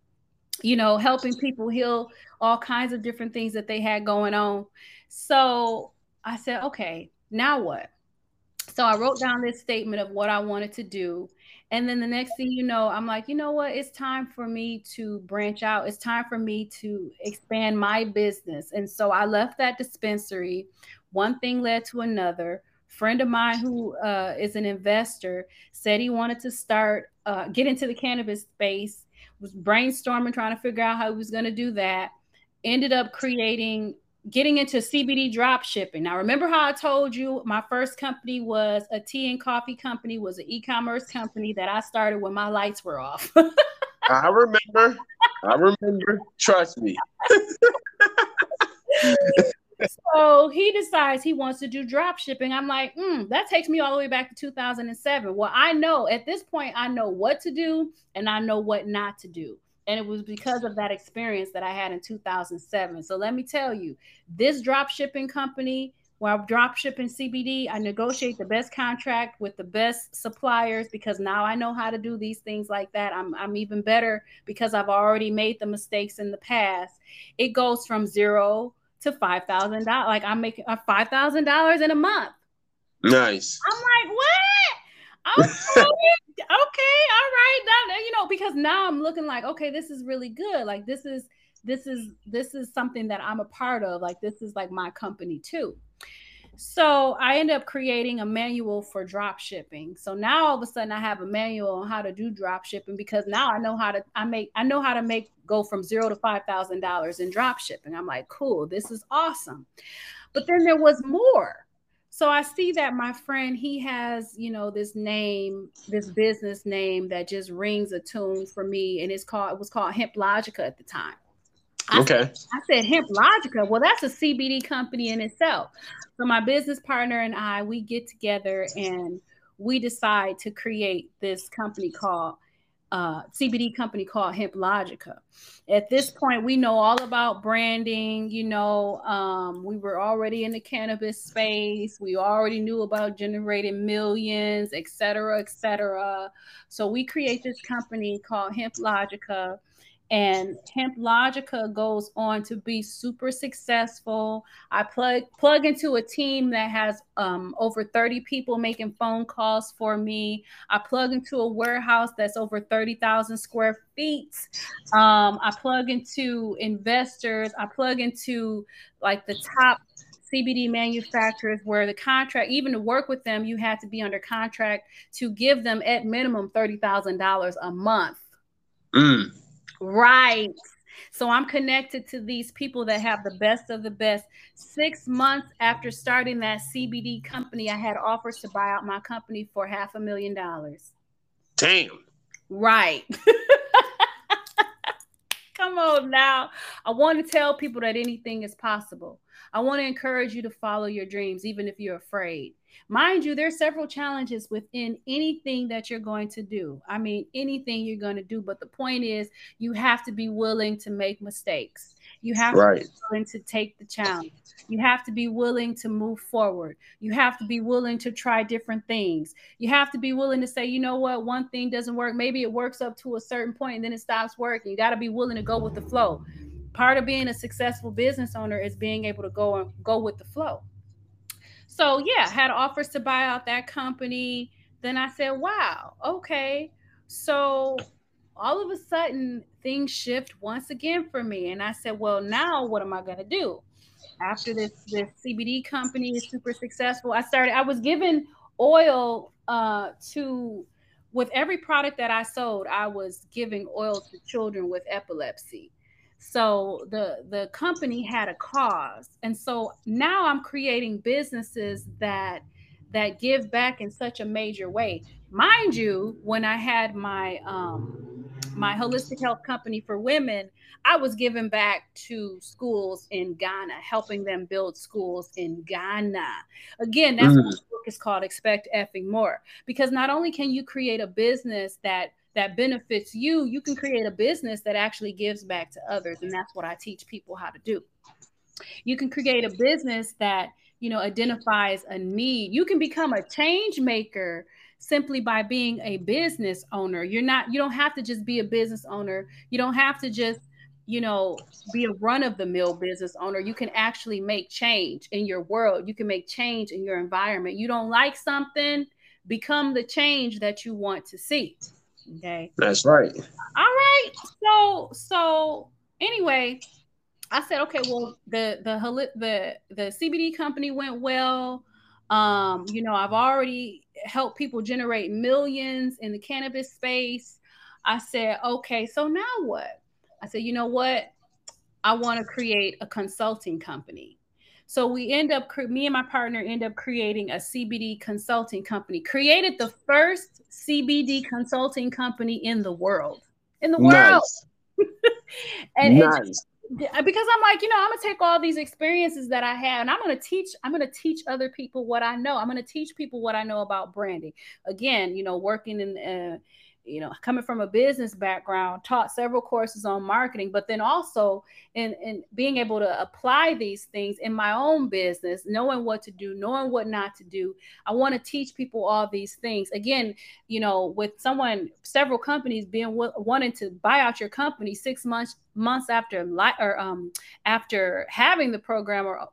Helping people heal all kinds of different things that they had going on. So I said, okay, now what? So I wrote down this statement of what I wanted to do. And then the next thing I'm like, what? It's time for me to branch out. It's time for me to expand my business. And so I left that dispensary. One thing led to another. Friend of mine who is an investor said he wanted to start, get into the cannabis space, was brainstorming, trying to figure out how he was going to do that. Ended up getting into CBD drop shipping. Now, remember how I told you my first company was a tea and coffee company, was an e-commerce company that I started when my lights were off. I remember. Trust me. So he decides he wants to do drop shipping. I'm like, that takes me all the way back to 2007. Well, I know at this point, I know what to do and I know what not to do. And it was because of that experience that I had in 2007. So let me tell you, this drop shipping company, where I'm drop shipping CBD, I negotiate the best contract with the best suppliers, because now I know how to do these things like that. I'm even better because I've already made the mistakes in the past. It goes from zero to $5,000. Like I'm making $5,000 in a month. Nice. I'm like, what? Okay, all right. Now, because now I'm looking like, okay, this is really good. Like this is something that I'm a part of. Like this is like my company too. So I end up creating a manual for drop shipping. So now all of a sudden I have a manual on how to do drop shipping, because now I know how to go from zero to $5,000 in drop shipping. I'm like, cool, this is awesome. But then there was more. So I see that my friend, he has, this name, this business name that just rings a tune for me. And it was called Hemp Logica at the time. I said Hemp Logica. Well, that's a CBD company in itself. So my business partner and I, we get together and we decide to create this company called CBD company called Hemp Logica. At this point, we know all about branding. We were already in the cannabis space. We already knew about generating millions, et cetera, et cetera. So we create this company called Hemp Logica, And Hemp Logica goes on to be super successful. I plug into a team that has over 30 people making phone calls for me. I plug into a warehouse that's over 30,000 square feet. I plug into investors. I plug into like the top CBD manufacturers where the contract, even to work with them, you have to be under contract to give them at minimum $30,000 a month. Mm. Right. So I'm connected to these people that have the best of the best. 6 months after starting that CBD company, I had offers to buy out my company for $500,000. Damn. Right. Come on now. I want to tell people that anything is possible. I want to encourage you to follow your dreams, even if you're afraid. Mind you, there are several challenges within anything that you're going to do. I mean, anything you're going to do. But the point is, you have to be willing to make mistakes. You have to be willing to take the challenge. You have to be willing to move forward. You have to be willing to try different things. You have to be willing to say, you know what, one thing doesn't work. Maybe it works up to a certain point and then it stops working. You got to be willing to go with the flow. Part of being a successful business owner is being able to go with the flow. So yeah, had offers to buy out that company. Then I said, wow, okay. So all of a sudden things shift once again for me. And I said, well, now what am I going to do? After this CBD company is super successful, I was given oil with every product that I sold, I was giving oil to children with epilepsy. So the company had a cause. And so now I'm creating businesses that give back in such a major way. Mind you, when I had my holistic health company for women, I was giving back to schools in Ghana, helping them build schools in Ghana. Again, that's what the book is called, Expect Effing More. Because not only can you create a business that benefits you, you can create a business that actually gives back to others. And that's what I teach people how to do. You can create a business that, you know, identifies a need. You can become a change maker simply by being a business owner. You don't have to just be a business owner. You don't have to just, you know, be a run-of-the-mill business owner. You can actually make change in your world. You can make change in your environment. You don't like something, become the change that you want to see. Okay. That's right. All right. So anyway, I said, okay, well, the CBD company went well. You know, I've already helped people generate millions in the cannabis space. I said, okay, so now what? I said, you know what? I want to create a consulting company. So me and my partner end up creating a CBD consulting company, created the first CBD consulting company in the world. And nice. Because I'm like, you know, I'm going to take all these experiences that I have and I'm going to teach other people what I know. I'm going to teach people what I know about branding. Again, you know, working in, you know, coming from a business background, taught several courses on marketing, but then also in being able to apply these things in my own business, knowing what to do, knowing what not to do. I want to teach people all these things. Again, you know, with several companies wanting to buy out your company 6 months after having the program, or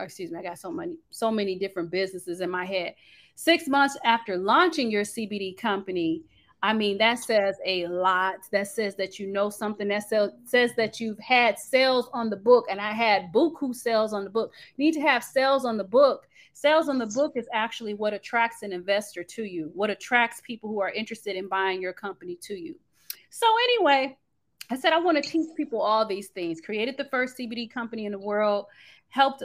excuse me, I got so many different businesses in my head. 6 months after launching your CBD company. I mean, that says a lot. That says that you know something. That says that you've had sales on the book, and I had buku sales on the book. You need to have sales on the book. Sales on the book is actually what attracts an investor to you, what attracts people who are interested in buying your company to you. So anyway, I said, I want to teach people all these things. Created the first CBD company in the world.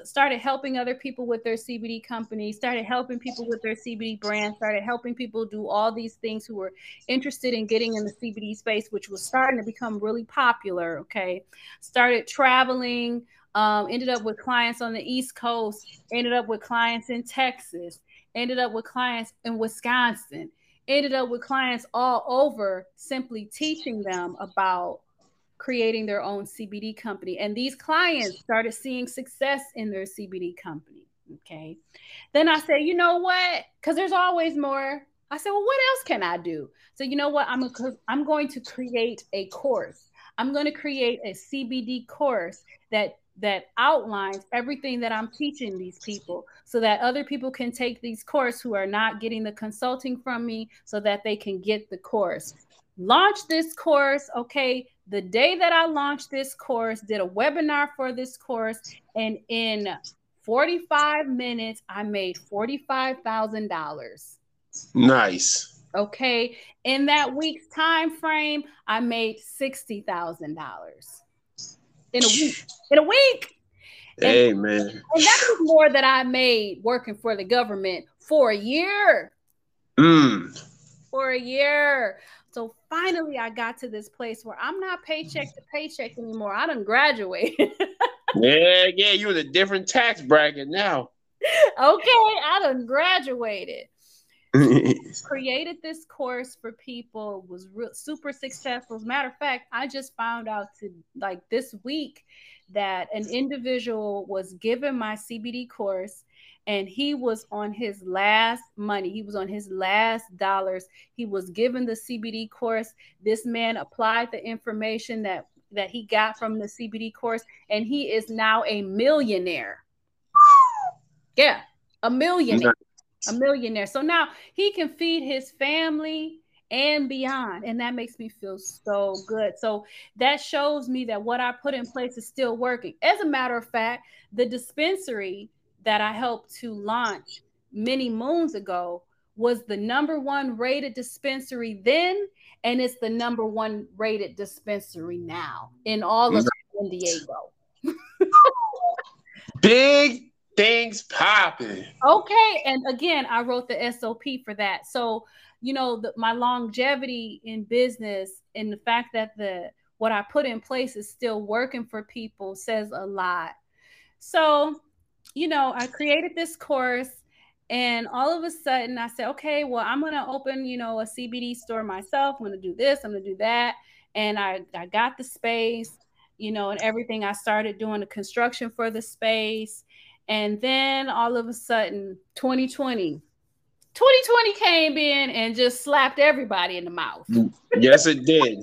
Started helping other people with their CBD company, started helping people with their CBD brand, started helping people do all these things who were interested in getting in the CBD space, which was starting to become really popular. Okay. Started traveling, ended up with clients on the East Coast, ended up with clients in Texas, ended up with clients in Wisconsin, ended up with clients all over, simply teaching them about creating their own CBD company. And these clients started seeing success in their CBD company. Okay. Then I said, you know what? Because there's always more. I said, well, what else can I do? So you know what? I'm going to create a course. I'm going to create a CBD course that outlines everything that I'm teaching these people so that other people can take these courses who are not getting the consulting from me so that they can get the course. Launch this course. Okay. The day that I launched this course, did a webinar for this course, and in 45 minutes, I made $45,000. Nice. Okay. In that week's time frame, I made $60,000. In a week. Amen. And that was more that I made working for the government for a year. For a year. So finally, I got to this place where I'm not paycheck to paycheck anymore. I done graduated. Yeah. You're in a different tax bracket now. Okay. I done graduated. Created this course for people, was super successful. As a matter of fact, I just found out this week that an individual was given my CBD course and he was on his last money. He was on his last dollars. He was given the CBD course. This man applied the information that he got from the CBD course, and he is now a millionaire. Yeah, a millionaire. A millionaire. So now he can feed his family and beyond. And that makes me feel so good. So that shows me that what I put in place is still working. As a matter of fact, the dispensary that I helped to launch many moons ago was the #1 rated dispensary then. And it's the #1 rated dispensary now in all of San Diego. Big things popping. Okay. And again, I wrote the SOP for that. So, my longevity in business and the fact that what I put in place is still working for people says a lot. So, I created this course, and all of a sudden I said, okay, well, I'm going to open, a CBD store myself. I'm going to do this. I'm going to do that. And I got the space, and everything. I started doing the construction for the space. And then all of a sudden, 2020 came in and just slapped everybody in the mouth. Yes, it did.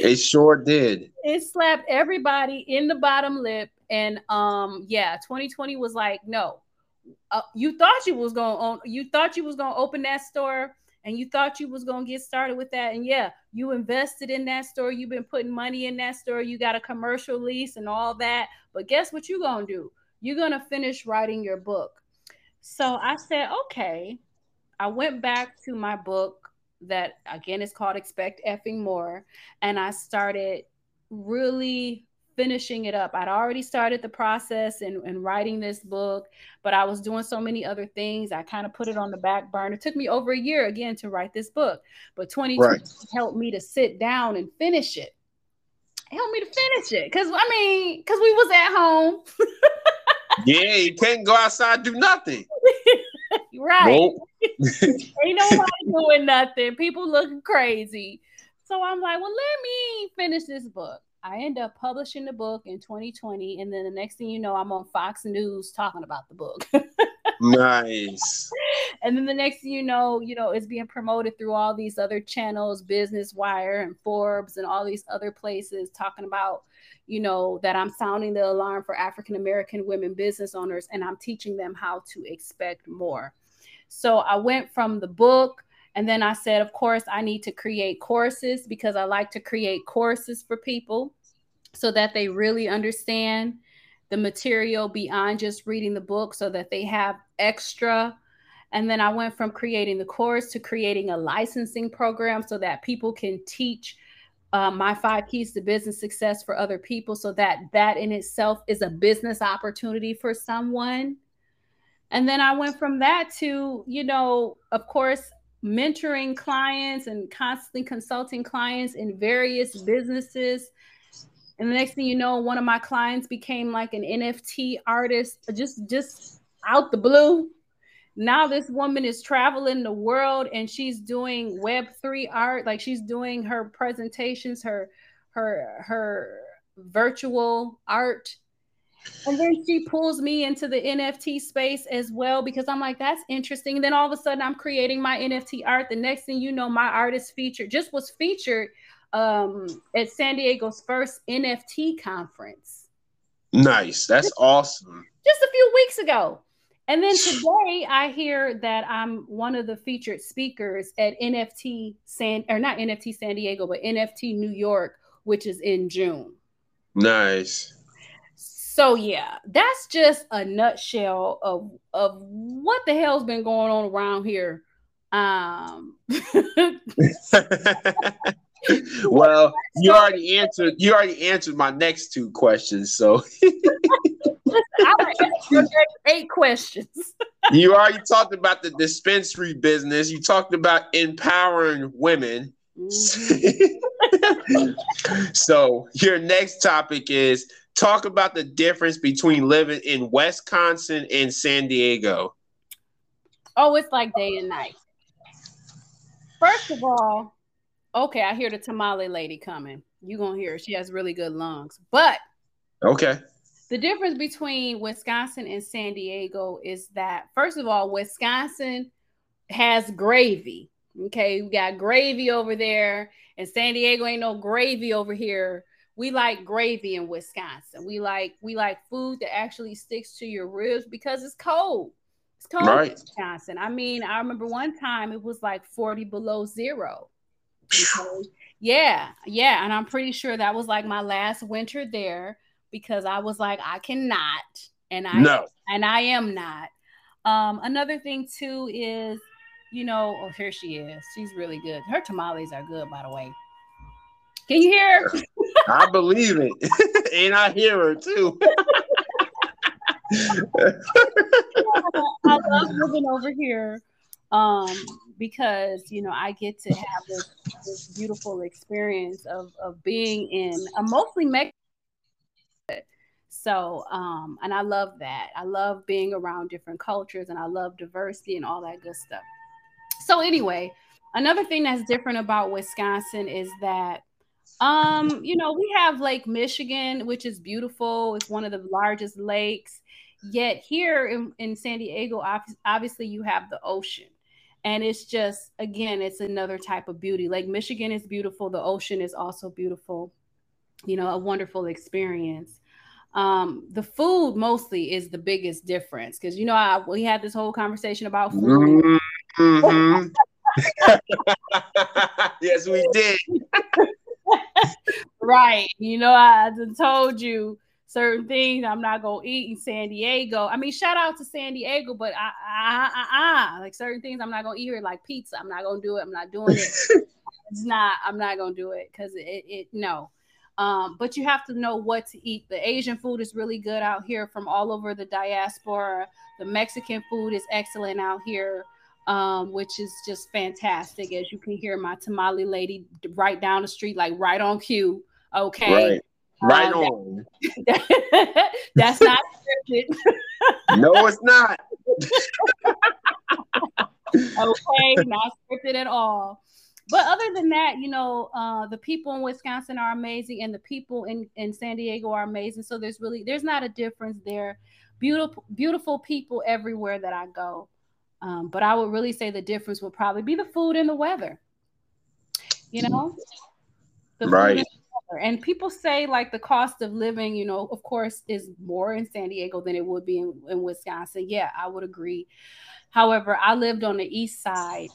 It sure did. It slapped everybody in the bottom lip. And 2020 was like, no, you thought you was going to open that store. And you thought you was going to get started with that. And yeah, you invested in that store. You've been putting money in that store. You got a commercial lease and all that. But guess what you're going to do? You're going to finish writing your book. So I said, okay. I went back to my book that, again, is called Expect Effing More. And I started really finishing it up. I'd already started the process and writing this book, but I was doing so many other things. I kind of put it on the back burner. It took me over a year again to write this book, but 2020 helped me to sit down and finish it. It helped me to finish it because we was at home. Yeah, you can't go outside, do nothing. Right. Nope. Ain't nobody doing nothing. People looking crazy. So I'm like, well, let me finish this book. I end up publishing the book in 2020, and then the next thing you know, I'm on Fox News talking about the book. Nice. And then the next thing you know, it's being promoted through all these other channels, Business Wire and Forbes and all these other places talking about, that I'm sounding the alarm for African-American women business owners, and I'm teaching them how to expect more. So I went from the book. And then I said, of course, I need to create courses because I like to create courses for people so that they really understand the material beyond just reading the book so that they have extra. And then I went from creating the course to creating a licensing program so that people can teach my 5 keys to business success for other people so that in itself is a business opportunity for someone. And then I went from that to, of course, mentoring clients and constantly consulting clients in various businesses. And the next thing you know, one of my clients became like an NFT artist, just out the blue. Now this woman is traveling the world and she's doing Web3 art. Like she's doing her presentations, her virtual art. And then she pulls me into the NFT space as well, because I'm like, that's interesting. And then all of a sudden I'm creating my NFT art. The next thing you know, my art is featured, just was featured at San Diego's first NFT conference. Nice. That's awesome. Just a few weeks ago. And then today I hear that I'm one of the featured speakers at NFT New York, which is in June. Nice. So yeah, that's just a nutshell of what the hell's been going on around here. Well, you already answered my next two questions, so I answered 8 questions. You already talked about the dispensary business. You talked about empowering women. Mm-hmm. So your next topic is talk about the difference between living in Wisconsin and San Diego. Oh, it's like day and night. First of all, okay, I hear the tamale lady coming. You're going to hear her. She has really good lungs. But okay, the difference between Wisconsin and San Diego is that, first of all, Wisconsin has gravy. Okay, we got gravy over there, and San Diego ain't no gravy over here. We like gravy in Wisconsin. We like food that actually sticks to your ribs because it's cold. It's cold right in Wisconsin. I mean, I remember one time it was like 40 below zero. Yeah. And I'm pretty sure that was like my last winter there because I was like, I cannot. And I am not. Another thing too is, you know, oh, here she is. She's really good. Her tamales are good, by the way. Can you hear her? I believe it. And I hear her too. I love living over here because, you know, I get to have this beautiful experience of being in a mostly Mexican. So, and I love that. I love being around different cultures and I love diversity and all that good stuff. So anyway, another thing that's different about Wisconsin is that, you know, we have Lake Michigan, which is beautiful. It's one of the largest lakes. Yet here in San Diego, obviously you have the ocean. And it's just, again, it's another type of beauty. Lake Michigan is beautiful. The ocean is also beautiful. You know, a wonderful experience. The food mostly is the biggest difference. Because, you know, we had this whole conversation about food. Mm-hmm. Yes, we did. Right. You know, I told you certain things I'm not going to eat in San Diego. I mean, shout out to San Diego, but like certain things I'm not going to eat here, like pizza. I'm not going to do it. I'm not doing it. I'm not going to do it because no. But you have to know what to eat. The Asian food is really good out here from all over the diaspora. The Mexican food is excellent out here. Which is just fantastic. As you can hear, my tamale lady right down the street, like right on cue. Okay. Right on. That's not scripted. No, it's not. Okay. Not scripted at all. But other than that, you know, the people in Wisconsin are amazing and the people in San Diego are amazing. So there's not a difference there. Beautiful, beautiful people everywhere that I go. But I would really say the difference would probably be the food and the weather, you know, right. And people say like the cost of living, you know, of course, is more in San Diego than it would be in Wisconsin. Yeah, I would agree. However, I lived on the east side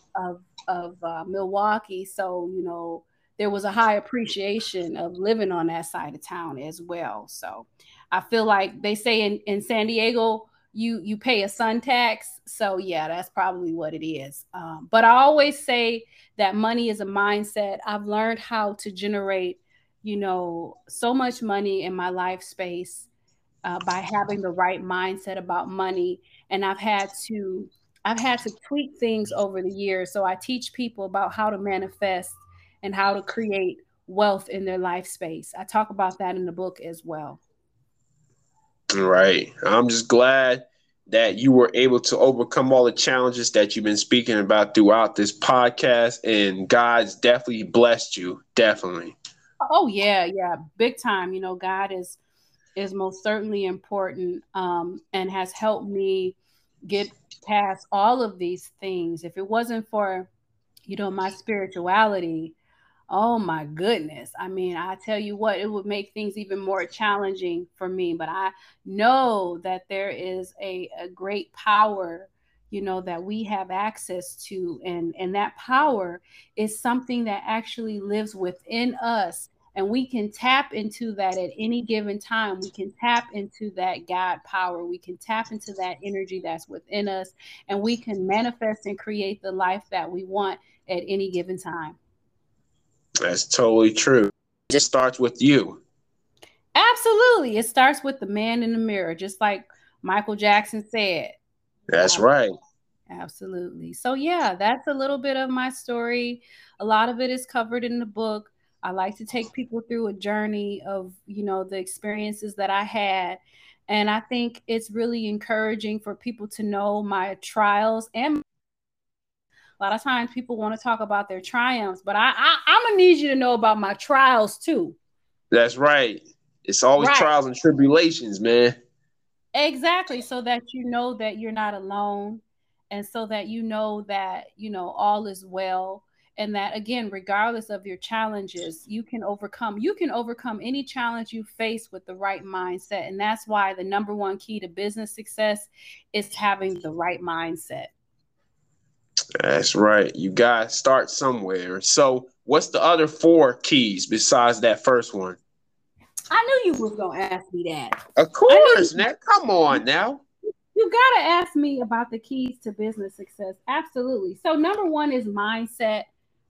of Milwaukee. So, you know, there was a high appreciation of living on that side of town as well. So I feel like they say in San Diego, you pay a sun tax. So yeah, that's probably what it is. But I always say that money is a mindset. I've learned how to generate, you know, so much money in my life space by having the right mindset about money. And I've had to tweak things over the years. So I teach people about how to manifest and how to create wealth in their life space. I talk about that in the book as well. Right. I'm just glad that you were able to overcome all the challenges that you've been speaking about throughout this podcast. And God's definitely blessed you. Definitely. Oh, yeah. Yeah. Big time. You know, God is is most certainly important, and has helped me get past all of these things. If it wasn't for, you know, my spirituality, oh my goodness. I mean, I tell you what, it would make things even more challenging for me, but I know that there is a great power, you know, that we have access to. And that power is something that actually lives within us. And we can tap into that at any given time. We can tap into that God power. We can tap into that energy that's within us, and we can manifest and create the life that we want at any given time. That's totally true. It just starts with you. Absolutely. It starts with the man in the mirror, just like Michael Jackson said. That's right. Absolutely. So yeah, that's a little bit of my story. A lot of it is covered in the book. I like to take people through a journey of, you know, the experiences that I had. And I think it's really encouraging for people to know my trials. And a lot of times people want to talk about their triumphs, but I'm going to need you to know about my trials too. That's right. It's always trials and tribulations, man. Exactly. So that you know that you're not alone, and so that you know that, you know, all is well. And that, again, regardless of your challenges, you can overcome any challenge you face with the right mindset. And that's why the number one key to business success is having the right mindset. That's right. You got to start somewhere. So what's the other four keys besides that first one? I knew you were going to ask me that. Of course. Now, come on now. You got to ask me about the keys to business success. Absolutely. So number one is mindset.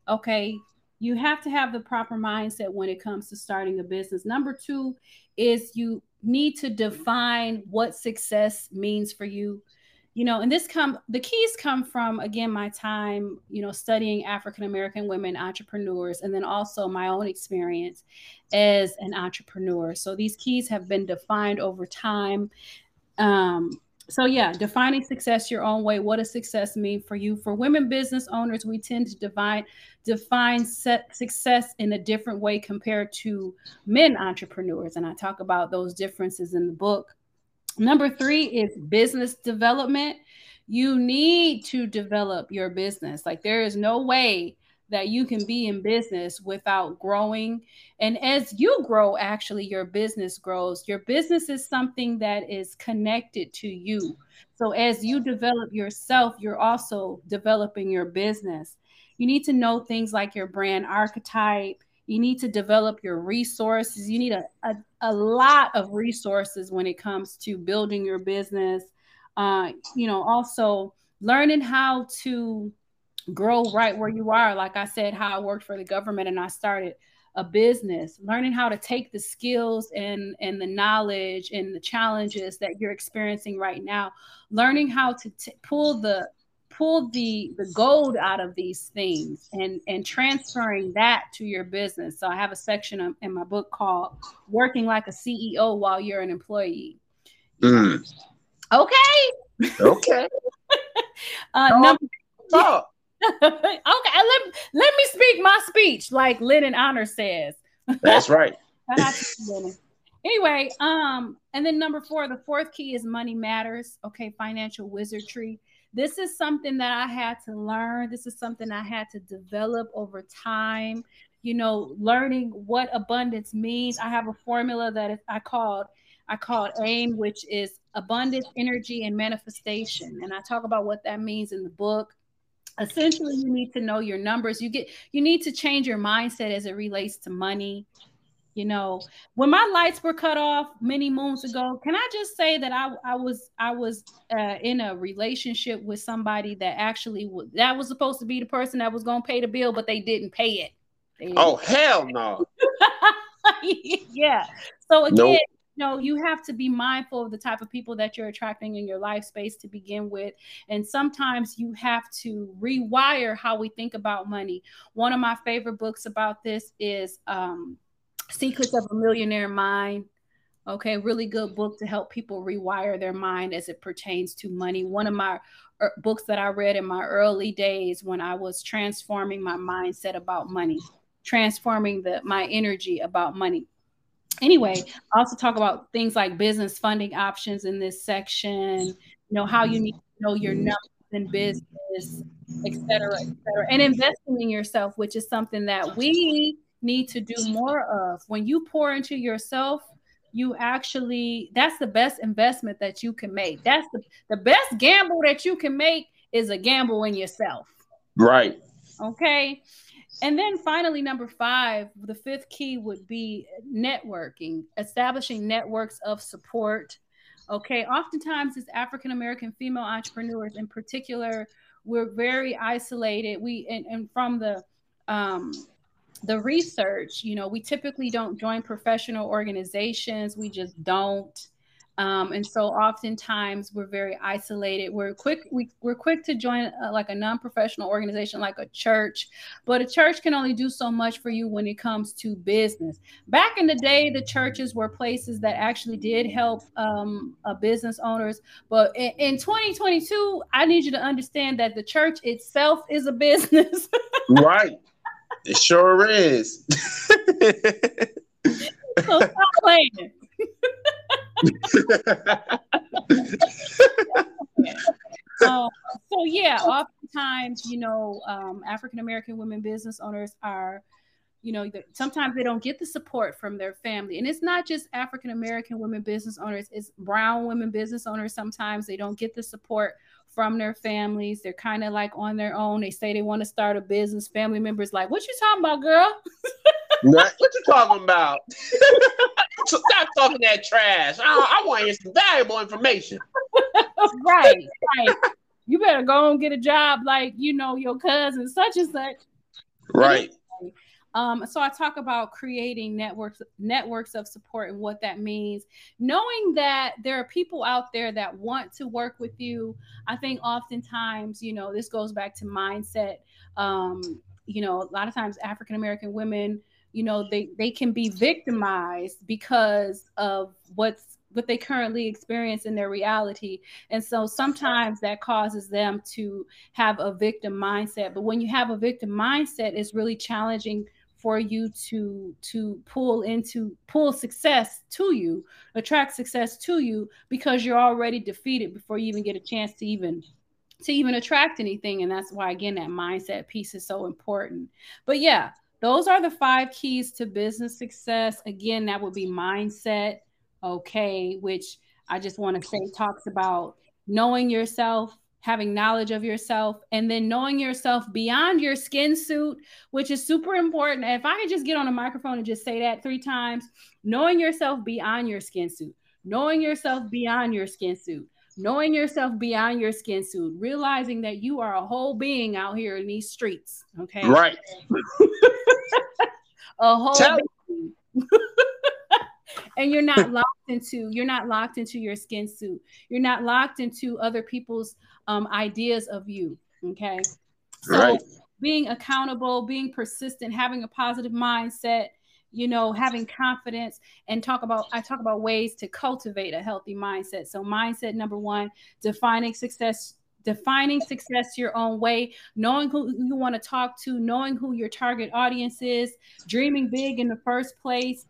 Okay, you have to have the proper mindset when it comes to starting a business. Number two is you need to define what success means for you. You know, and the keys come from, again, my time, you know, studying African-American women entrepreneurs, and then also my own experience as an entrepreneur. So these keys have been defined over time. So yeah, defining success your own way. What does success mean for you? For women business owners, we tend to define success in a different way compared to men entrepreneurs. And I talk about those differences in the book. Number three is business development. You need to develop your business. Like, there is no way that you can be in business without growing. And as you grow, actually, your business grows. Your business is something that is connected to you. So as you develop yourself, you're also developing your business. You need to know things like your brand archetype. You need to develop your resources. You need a lot of resources when it comes to building your business. You know, also learning how to grow right where you are. Like I said, how I worked for the government and I started a business, learning how to take the skills and the knowledge and the challenges that you're experiencing right now, learning how to pull the gold out of these things and transferring that to your business. So I have a section in my book called Working Like a CEO While You're an Employee. Mm. Okay. Number okay, let me speak my speech, like Lennon Honor says. That's right. Anyway, and then number four, the fourth key is money matters. Okay, financial wizardry. This is something that I had to learn. This is something I had to develop over time. You know, learning what abundance means. I have a formula that I called AIM, which is abundance, energy, and manifestation. And I talk about what that means in the book. Essentially, you need to know your numbers. You need to change your mindset as it relates to money. You know, when my lights were cut off many moons ago, can I just say that I was in a relationship with somebody that actually that was supposed to be the person that was going to pay the bill, but they didn't pay it. Oh, hell no. Yeah. So again, nope. No, you have to be mindful of the type of people that you're attracting in your life space to begin with. And sometimes you have to rewire how we think about money. One of my favorite books about this is Secrets of a Millionaire Mind. Okay, really good book to help people rewire their mind as it pertains to money. One of my books that I read in my early days when I was transforming my mindset about money, transforming my energy about money. Anyway, I also talk about things like business funding options in this section, you know, how you need to know your numbers in business, et cetera, and investing in yourself, which is something that we need to do more of. When you pour into yourself, you actually, that's the best investment that you can make. That's the best gamble that you can make is a gamble in yourself. Right. Okay. And then finally, number 5, the 5th key would be networking, establishing networks of support. Okay. Oftentimes as African-American female entrepreneurs in particular, we're very isolated. We, and from the research, you know, we typically don't join professional organizations. We just don't. And so oftentimes we're very isolated. We're quick to join like a non-professional organization, like a church, but a church can only do so much for you when it comes to business. Back in the day, the churches were places that actually did help business owners. But in 2022, I need you to understand that the church itself is a business. Right. It sure is. So stop playing. So yeah, oftentimes, you know, African-American women business owners are, you know, sometimes they don't get the support from their family. And it's not just African-American women business owners, it's brown women business owners. Sometimes they don't get the support from their families. They're kind of like on their own. They say they want to start a business. Family members like, what you talking about, girl? What you talking about? Stop talking that trash. I want to hear some valuable information. Right, right. You better go and get a job like, you know, your cousin such and such. Right. So I talk about creating networks of support and what that means. Knowing that there are people out there that want to work with you. I think oftentimes, you know, this goes back to mindset. You know, a lot of times African-American women, you know, they can be victimized because of what they currently experience in their reality. And so sometimes that causes them to have a victim mindset. But when you have a victim mindset, it's really challenging for you to pull success to you, attract success to you, because you're already defeated before you even get a chance to even attract anything. And that's why, again, that mindset piece is so important. But yeah, those are the 5 keys to business success. Again, that would be mindset. Okay. Which I just want to say talks about knowing yourself, having knowledge of yourself, and then knowing yourself beyond your skin suit, which is super important. If I could just get on a microphone and just say that 3 times, knowing yourself beyond your skin suit, knowing yourself beyond your skin suit, knowing yourself beyond your skin suit, realizing that you are a whole being out here in these streets. Okay. Right. A whole being. And you're not locked into your skin suit. You're not locked into other people's ideas of you. Okay. So right. Being accountable, being persistent, having a positive mindset, you know, having confidence, and I talk about ways to cultivate a healthy mindset. So mindset, number 1, defining success your own way, knowing who you want to talk to, knowing who your target audience is, dreaming big in the first place,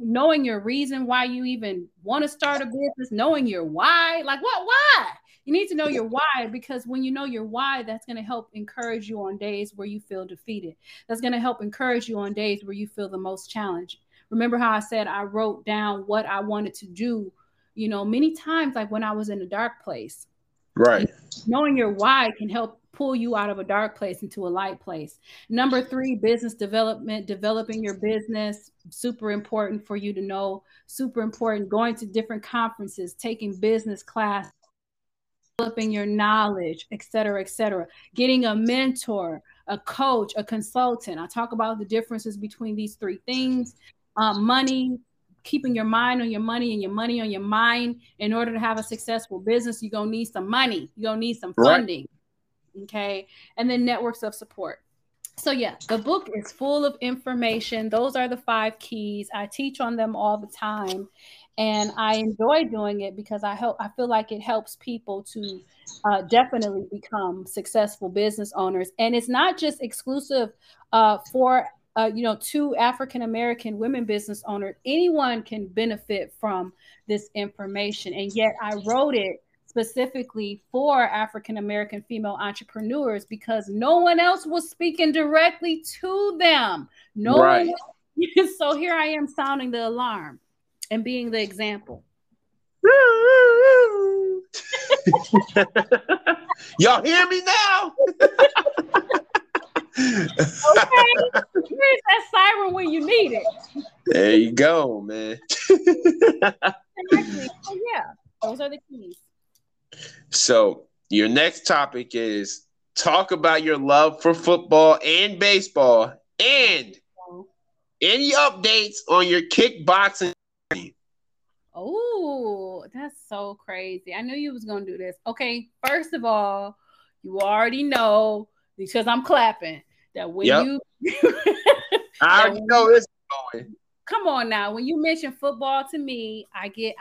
knowing your reason why you even want to start a business, knowing your why, like why? You need to know your why, because when you know your why, that's going to help encourage you on days where you feel defeated. That's going to help encourage you on days where you feel the most challenged. Remember how I said I wrote down what I wanted to do, you know, many times, like when I was in a dark place. Right. And knowing your why can help pull you out of a dark place into a light place. Number 3, business development, developing your business, super important for you to know, super important, going to different conferences, taking business class, developing your knowledge, et cetera, getting a mentor, a coach, a consultant. I talk about the differences between these 3 things, money, keeping your mind on your money and your money on your mind. In order to have a successful business, you're going to need some money. You're going to need some funding. Right. Okay. And then networks of support. So yeah, the book is full of information. Those are the 5 keys. I teach on them all the time, and I enjoy doing it because I feel like it helps people to definitely become successful business owners. And it's not just exclusive for two African-American women business owners. Anyone can benefit from this information. And yet I wrote it specifically for African-American female entrepreneurs because no one else was speaking directly to them. No one. So here I am sounding the alarm and being the example. Y'all hear me now? Okay, here's that siren when you need it. There you go, man. Exactly. So yeah, those are the keys. So your next topic is talk about your love for football and baseball and any updates on your kickboxing. Oh, that's so crazy. I knew you was going to do this. Okay, first of all, you already know because I'm clapping that when you I already know this is going. Come on now. When you mention football to me, I get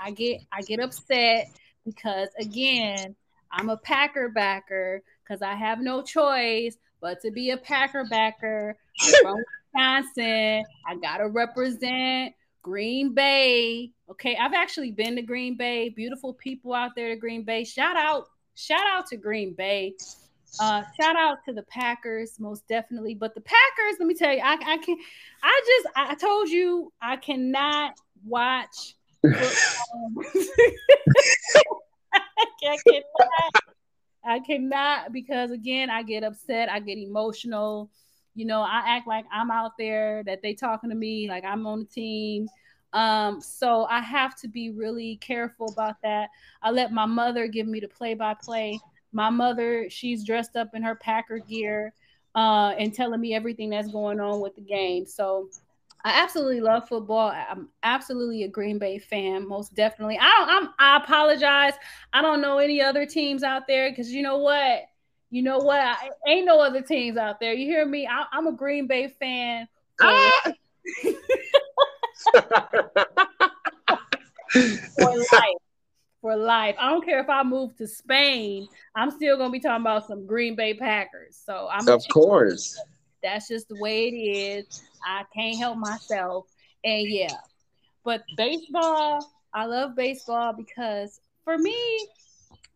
upset because again, I'm a Packer backer because I have no choice but to be a Packer backer. I'm from Wisconsin. I gotta represent Green Bay. Okay, I've actually been to Green Bay. Beautiful people out there to Green Bay. Shout out to Green Bay. Shout out to the Packers, most definitely. But the Packers, let me tell you, I told you I cannot watch football. I cannot because again, I get upset, I get emotional. You know, I act like I'm out there, that they talking to me, like I'm on the team. So I have to be really careful about that. I let my mother give me the play-by-play. My mother, she's dressed up in her Packer gear and telling me everything that's going on with the game. So I absolutely love football. I'm absolutely a Green Bay fan, most definitely. I apologize. I don't know any other teams out there because you know what? I ain't no other teams out there. You hear me? I'm a Green Bay fan. For life. I don't care if I move to Spain. I'm still going to be talking about some Green Bay Packers. So I'm of course. That's just the way it is. I can't help myself. And yeah. But baseball, I love baseball because for me,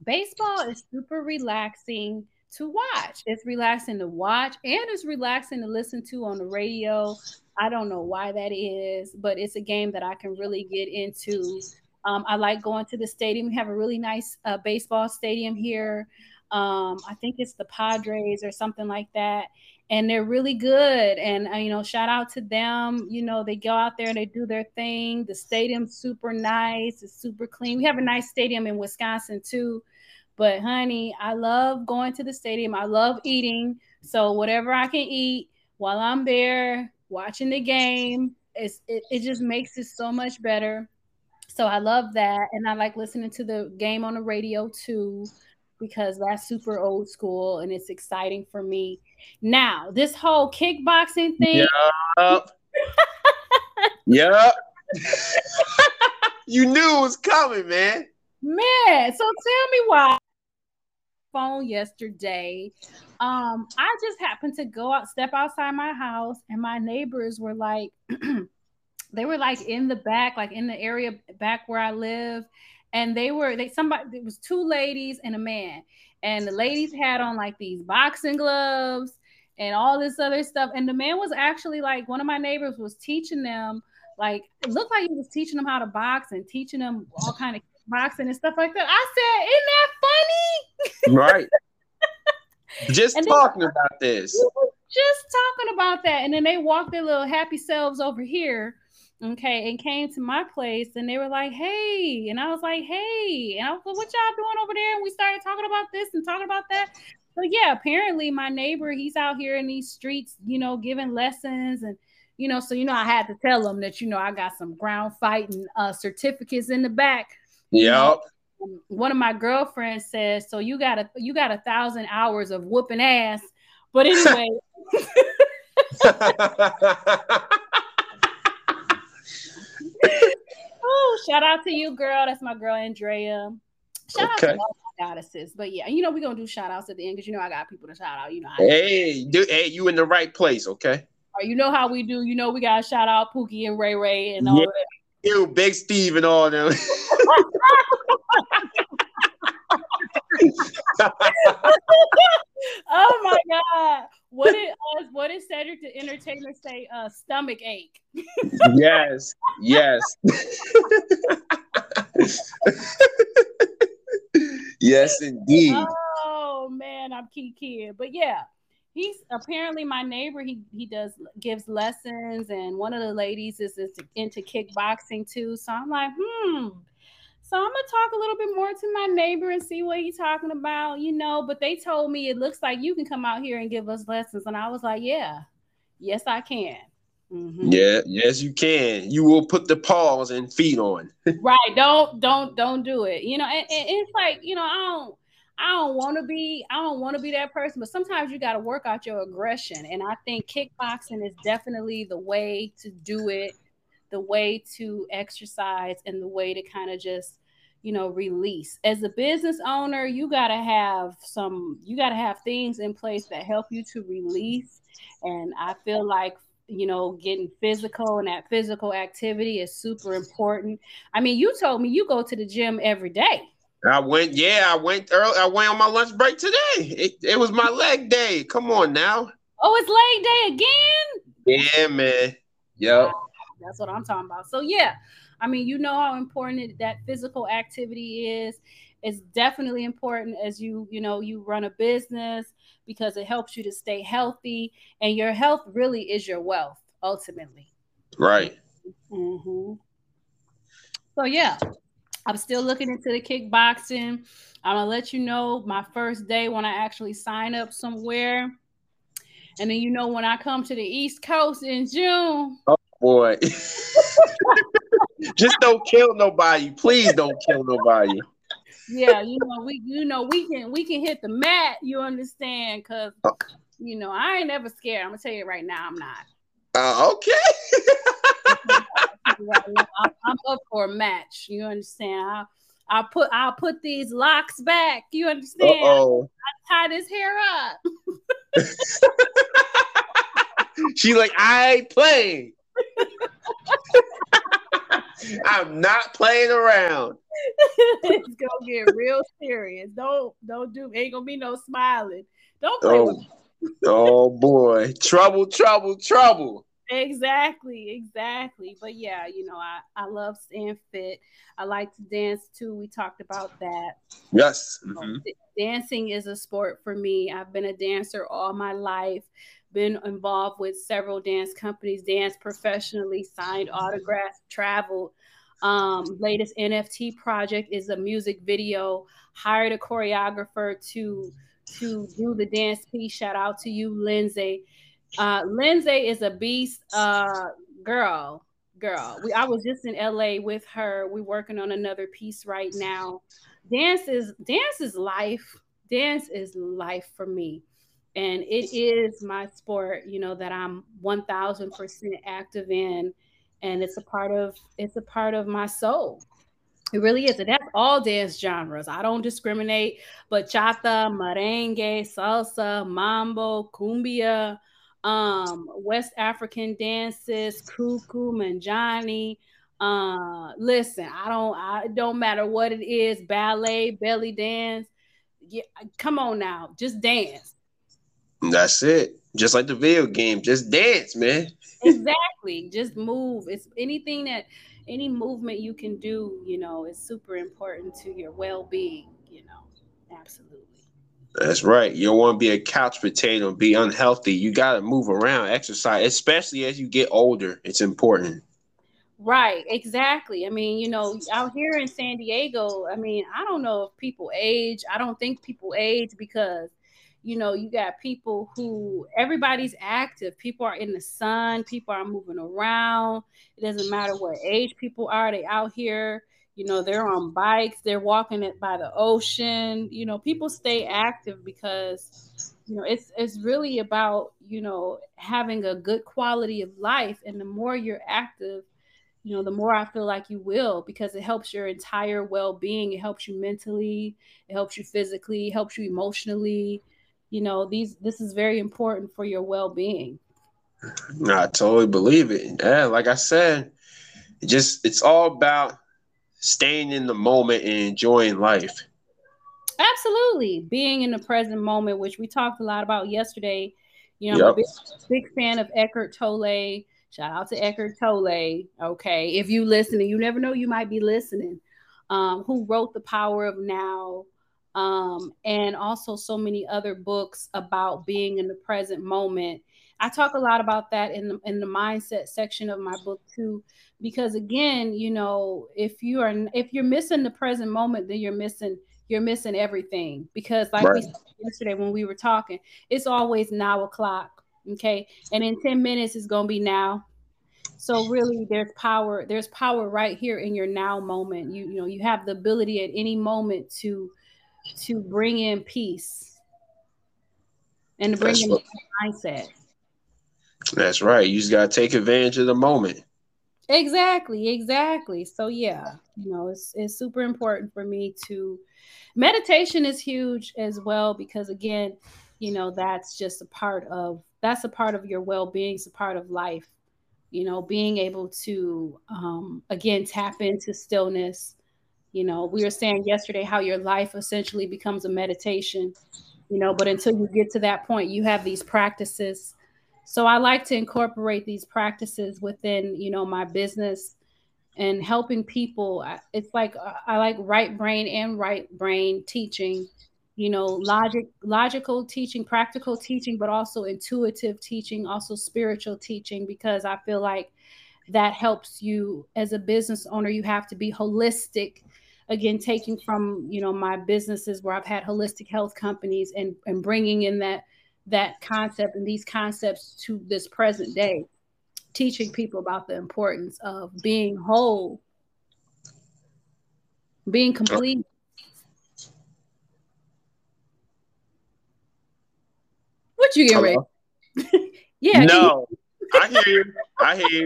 baseball is super relaxing to watch. It's relaxing to watch and it's relaxing to listen to on the radio. I don't know why that is, but it's a game that I can really get into. I like going to the stadium. We have a really nice baseball stadium here. I think it's the Padres or something like that. And they're really good. And, shout out to them. You know, they go out there and they do their thing. The stadium's super nice. It's super clean. We have a nice stadium in Wisconsin, too. But, honey, I love going to the stadium. I love eating. So whatever I can eat while I'm there watching the game, it just makes it so much better. So I love that. And I like listening to the game on the radio, too, because that's super old school and it's exciting for me. Now, this whole kickboxing thing. Yep. You knew it was coming, man. Man, so tell me why. Phone yesterday. I just happened to step outside my house and my neighbors were like, they were like in the back, like in the area back where I live. And it was two ladies and a man. And the ladies had on like these boxing gloves and all this other stuff. And the man was actually like, one of my neighbors was teaching them, like, it looked like he was teaching them how to box and teaching them all kind of boxing and stuff like that. I said, isn't that funny? Right. Just talking about this. Just talking about that. And then they walked their little happy selves over here. Okay, and came to my place and they were like, hey, and I was like, hey, and I was like, what y'all doing over there? And we started talking about this and talking about that. So yeah, apparently my neighbor, he's out here in these streets, giving lessons and, I had to tell him that, I got some ground fighting certificates in the back. Yep. One of my girlfriends says, so you got 1,000 hours of whooping ass. But anyway. Oh, shout out to you, girl. That's my girl, Andrea. Shout out to all my goddesses. But yeah, we're going to do shout outs at the end because, I got people to shout out. Hey, you in the right place, okay? You know how we do. You know we gotta shout out Pookie and Ray Ray and all that. You, Big Steve and all them. Oh my God! What did Cedric the Entertainer say? Stomach ache. Yes, yes, yes, indeed. Oh man, I'm kidding, but yeah. He's apparently my neighbor. He gives lessons, and one of the ladies is into kickboxing too. So I'm like, So I'm gonna talk a little bit more to my neighbor and see what he's talking about, you know. But they told me it looks like you can come out here and give us lessons, and I was like, yeah, yes I can. Mm-hmm. Yeah, yes you can. You will put the paws and feet on. Right? Don't do it. You know, and it's like, you know, I don't want to be that person, but sometimes you got to work out your aggression. And I think kickboxing is definitely the way to do it, the way to exercise, and the way to kind of just, you know, release. As a business owner, you got to have things in place that help you to release. And I feel like, you know, getting physical and that physical activity is super important. I mean, you told me you go to the gym every day. I went early. I went on my lunch break today. It was my leg day. Come on now. Oh, it's leg day again? Yeah, man. Yep. Wow. That's what I'm talking about. So yeah, I mean, you know how important that physical activity is. It's definitely important as you run a business, because it helps you to stay healthy, and your health really is your wealth ultimately. Right. Mm-hmm. So yeah. I'm still looking into the kickboxing. I'm going to let you know my first day when I actually sign up somewhere. And then, you know, when I come to the East Coast in June. Oh, boy. Just don't kill nobody. Please don't kill nobody. Yeah, we can hit the mat. You understand? Because, you know, I ain't never scared. I'm going to tell you right now, I'm not. Okay. I'm up for a match. You understand? I'll put these locks back. You understand? Uh-oh. I tie this hair up. She's like, I ain't playing. I'm not playing around. It's gonna get real serious. Don't do. Ain't gonna be no smiling. Don't play with me. Oh boy, trouble. Exactly. But yeah, you know, I love staying fit. I like to dance too. We talked about that. Yes. Mm-hmm. Dancing is a sport for me. I've been a dancer all my life, been involved with several dance companies, danced professionally, signed autographs, traveled. Latest NFT project is a music video. Hired a choreographer to do the dance piece. Shout out to you, Lindsay. Lindsay is a beast, girl. I was just in LA with her. We're working on another piece right now. Dance is life. Dance is life for me. And it is my sport, you know, that I'm 1000% active in. And it's a part of my soul. It really is. And that's all dance genres. I don't discriminate. Bachata, merengue, salsa, mambo, cumbia, West African dances, cuckoo, manjani. Listen, I don't matter what it is, ballet, belly dance. Yeah, come on now, just dance. That's it. Just like the video game, just dance, man. Exactly. Just move. It's anything that any movement you can do, you know, is super important to your well-being, you know. Absolutely. That's right. You don't want to be a couch potato, be unhealthy. You got to move around, exercise, especially as you get older. It's important. Right. Exactly. I mean, you know, out here in San Diego, I mean, I don't know if people age. I don't think people age because, you know, you got people who everybody's active. People are in the sun. People are moving around. It doesn't matter what age people are. They out here. You know, they're on bikes, they're walking it by the ocean. You know, people stay active because, you know, it's really about, you know, having a good quality of life. And the more you're active, you know, the more I feel like you will, because it helps your entire well-being. It helps you mentally, it helps you physically, it helps you emotionally. You know, this is very important for your well-being. I totally believe it. Yeah, like I said, it's all about staying in the moment and enjoying life. Absolutely. Being in the present moment, which we talked a lot about yesterday. You know, I'm a big fan of Eckhart Tolle. Shout out to Eckhart Tolle. Okay. If you listening, you never know, you might be listening. Who wrote The Power of Now, and also so many other books about being in the present moment. I talk a lot about that in the mindset section of my book too, because again, you know, if you're missing the present moment, then you're missing everything, because like we said yesterday when we were talking, it's always now o'clock. Okay. And in 10 minutes it's going to be now. So really there's power right here in your now moment. You know, you have the ability at any moment to bring in peace and to bring in mindset. That's right. You just got to take advantage of the moment. Exactly. So yeah, you know, it's super important for me to meditation is huge as well, because again, you know, that's a part of your well-being. It's a part of life, you know, being able to, again, tap into stillness. You know, we were saying yesterday how your life essentially becomes a meditation, you know, but until you get to that point, you have these practices. So I like to incorporate these practices within, you know, my business and helping people. It's like I like right brain and right brain teaching, you know, logical teaching, practical teaching, but also intuitive teaching, also spiritual teaching, because I feel like that helps you as a business owner. You have to be holistic. Again, taking from, you know, my businesses where I've had holistic health companies and bringing in that concept and these concepts to this present day, teaching people about the importance of being whole, being complete. What you getting ready? Yeah. No, I hear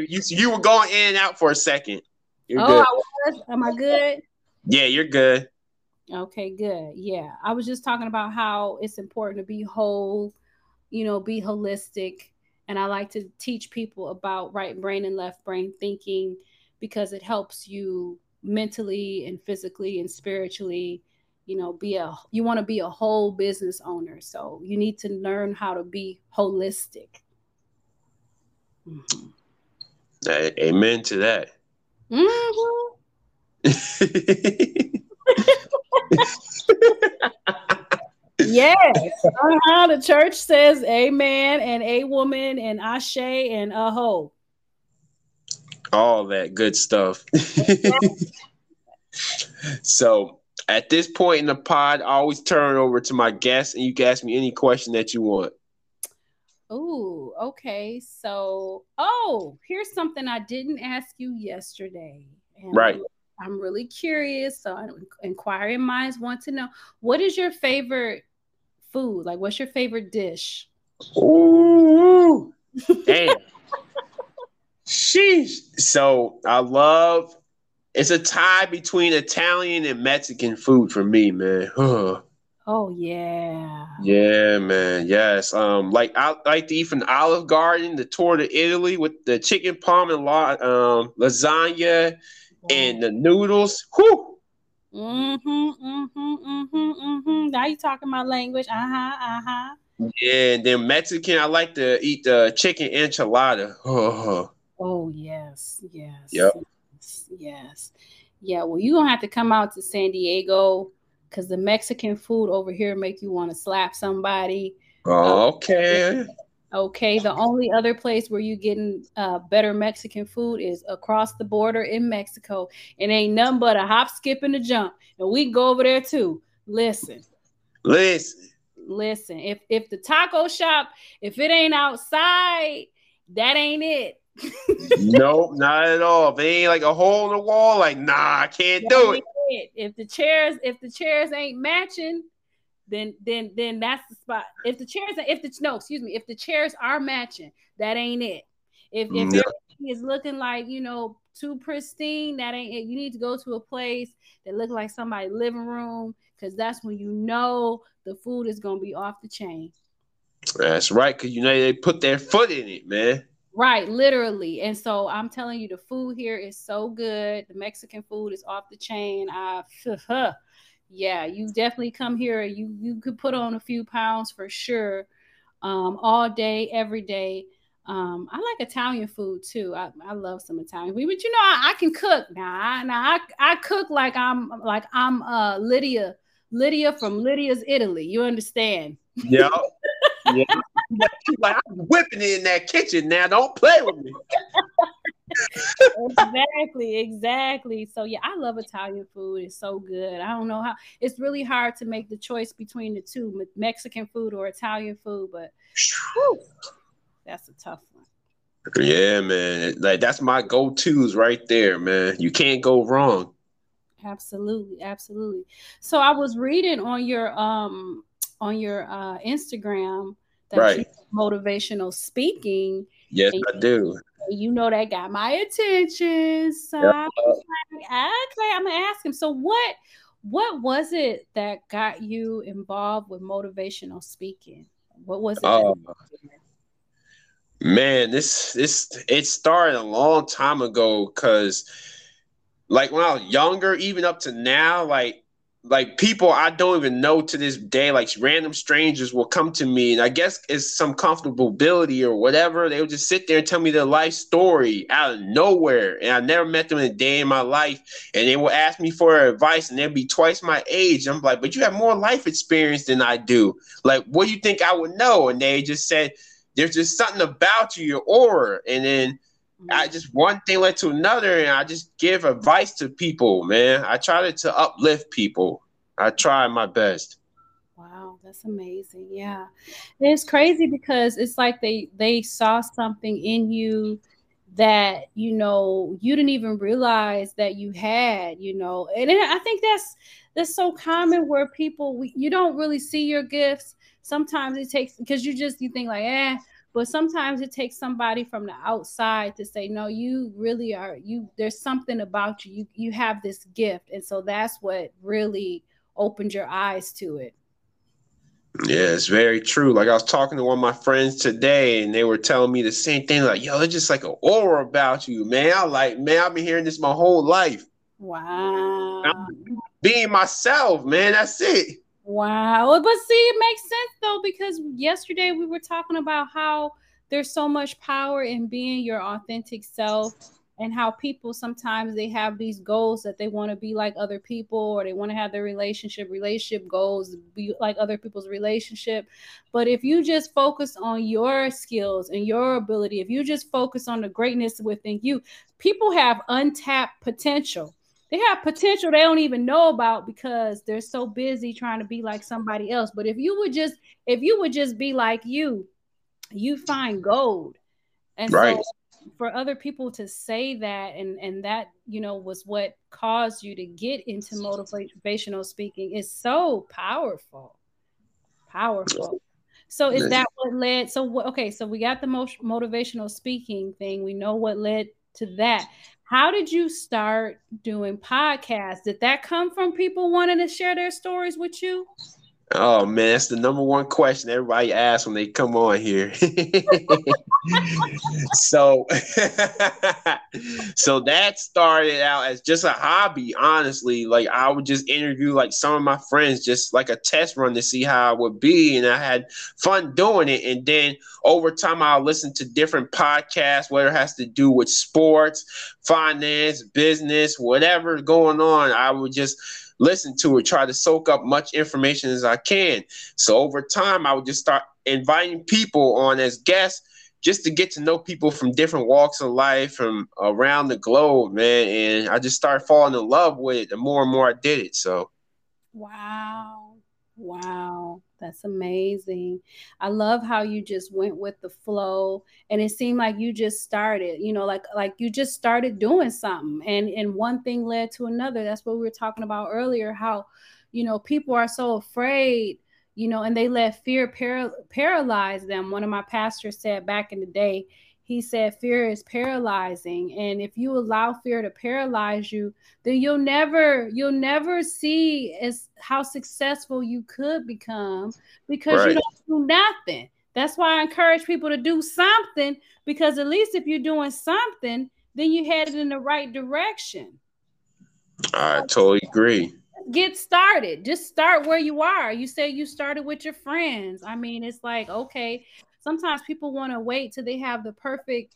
you. You were going in and out for a second. You're good. I was? Am I good? Yeah, you're good. Okay, good. Yeah. I was just talking about how it's important to be whole, you know, be holistic. And I like to teach people about right brain and left brain thinking, because it helps you mentally and physically and spiritually, you know, you want to be a whole business owner. So you need to learn how to be holistic. Mm-hmm. Amen to that. Mm-hmm. Yes. The church says amen and a woman and ashe and a hoe. All that good stuff. So at this point in the pod, I always turn it over to my guest, and you can ask me any question that you want. Ooh, okay. So, here's something I didn't ask you yesterday. Right. I'm really curious. So inquiring minds want to know, what is your favorite food? Like, what's your favorite dish? Ooh, damn. Sheesh. So it's a tie between Italian and Mexican food for me, man. Oh yeah. Yeah, man. Yes. Like I like to eat from the Olive Garden, the tour to Italy with the chicken parm and lasagna. And the noodles. Whew. Now you talking my language. Yeah, and then Mexican, I like to eat the chicken enchilada. Oh yes. Yep. Yes. Yeah, well, you're gonna have to come out to San Diego, because the Mexican food over here make you want to slap somebody. Okay. Okay, the only other place where you're getting better Mexican food is across the border in Mexico. It ain't nothing but a hop, skip, and a jump. And we can go over there too. Listen. If the taco shop, if it ain't outside, that ain't it. Nope, not at all. If it ain't like a hole in the wall, like, nah, I can't do it. If the chairs ain't matching, then that's the spot. If the chairs are matching, that ain't it. If everything is looking like, you know, too pristine, that ain't it. You need to go to a place that looks like somebody's living room, because that's when you know the food is gonna be off the chain. That's right, because, you know, they put their foot in it, man. Right, literally. And so I'm telling you, the food here is so good. The Mexican food is off the chain. Yeah, you definitely come here. You could put on a few pounds for sure, all day, every day. I like Italian food too. I love some Italian food, but you know, I can cook now. I cook like I'm Lydia from Lydia's Italy. You understand? Yeah. Yeah. Like, I'm whipping it in that kitchen now. Don't play with me. Exactly. So yeah, I love Italian food. It's so good. I don't know how. It's really hard to make the choice between the two, Mexican food or Italian food, but whew, that's a tough one. Yeah, man. Like, that's my go-tos right there, man. You can't go wrong. Absolutely, absolutely. So I was reading on your Instagram that you do motivational speaking. Yes, I do. You know, that got my attention. So I was like, okay, I'm gonna ask him. So what was it that got you involved with motivational speaking? What was it? Man, it started a long time ago, because like when I was younger, even up to now, like people I don't even know to this day, like random strangers will come to me, and I guess it's some comfortability or whatever. They would just sit there and tell me their life story out of nowhere. And I never met them in a day in my life. And they will ask me for advice, and they'd be twice my age. I'm like, but you have more life experience than I do. Like, what do you think I would know? And they just said, there's just something about you, your aura. And then I just, one thing led to another, and I just give advice to people, man. I try to uplift people. I try my best. Wow, that's amazing. Yeah. And it's crazy because it's like they saw something in you that, you know, you didn't even realize that you had, you know. And I think that's so common, where people, you don't really see your gifts. Sometimes it takes, because you think like, but sometimes it takes somebody from the outside to say, no, you really are, there's something about you. You have this gift. And so that's what really opened your eyes to it. Yeah, it's very true. Like, I was talking to one of my friends today, and they were telling me the same thing. Like, yo, it's just like an aura about you, man. I'm like, man, I've been hearing this my whole life. Wow. I'm being myself, man. That's it. Wow. But see, it makes sense though, because yesterday we were talking about how there's so much power in being your authentic self, and how people sometimes they have these goals that they want to be like other people, or they want to have their relationship goals, be like other people's relationship. But if you just focus on your skills and your ability, if you just focus on the greatness within you, people have untapped potential. They have potential they don't even know about, because they're so busy trying to be like somebody else. But if you would just be like you find gold. And so for other people to say that, and that, you know, was what caused you to get into motivational speaking, is so powerful. Powerful. So is that what led? So okay, so we got the motivational speaking thing. We know what led to that. How did you start doing podcasts? Did that come from people wanting to share their stories with you? Oh, man, that's the number one question everybody asks when they come on here. So that started out as just a hobby, honestly. Like, I would just interview like some of my friends, just like a test run to see how I would be. And I had fun doing it. And then over time, I'll listen to different podcasts, whether it has to do with sports, finance, business, whatever's going on. I would just listen to it, try to soak up much information as I can. So over time, I would just start inviting people on as guests, just to get to know people from different walks of life, from around the globe, man. And I just started falling in love with it the more and more I did it. So. Wow. That's amazing. I love how you just went with the flow, and it seemed like you just started, you know, like you just started doing something, and one thing led to another. That's what we were talking about earlier, how, you know, people are so afraid, you know, and they let fear paralyze them. One of my pastors said back in the day, he said, fear is paralyzing. And if you allow fear to paralyze you, then you'll never see how successful you could become, because you don't do nothing. That's why I encourage people to do something, because at least if you're doing something, then you headed in the right direction. I totally agree. Get started. Just start where you are. You say you started with your friends. I mean, it's like, okay, sometimes people want to wait till they have the perfect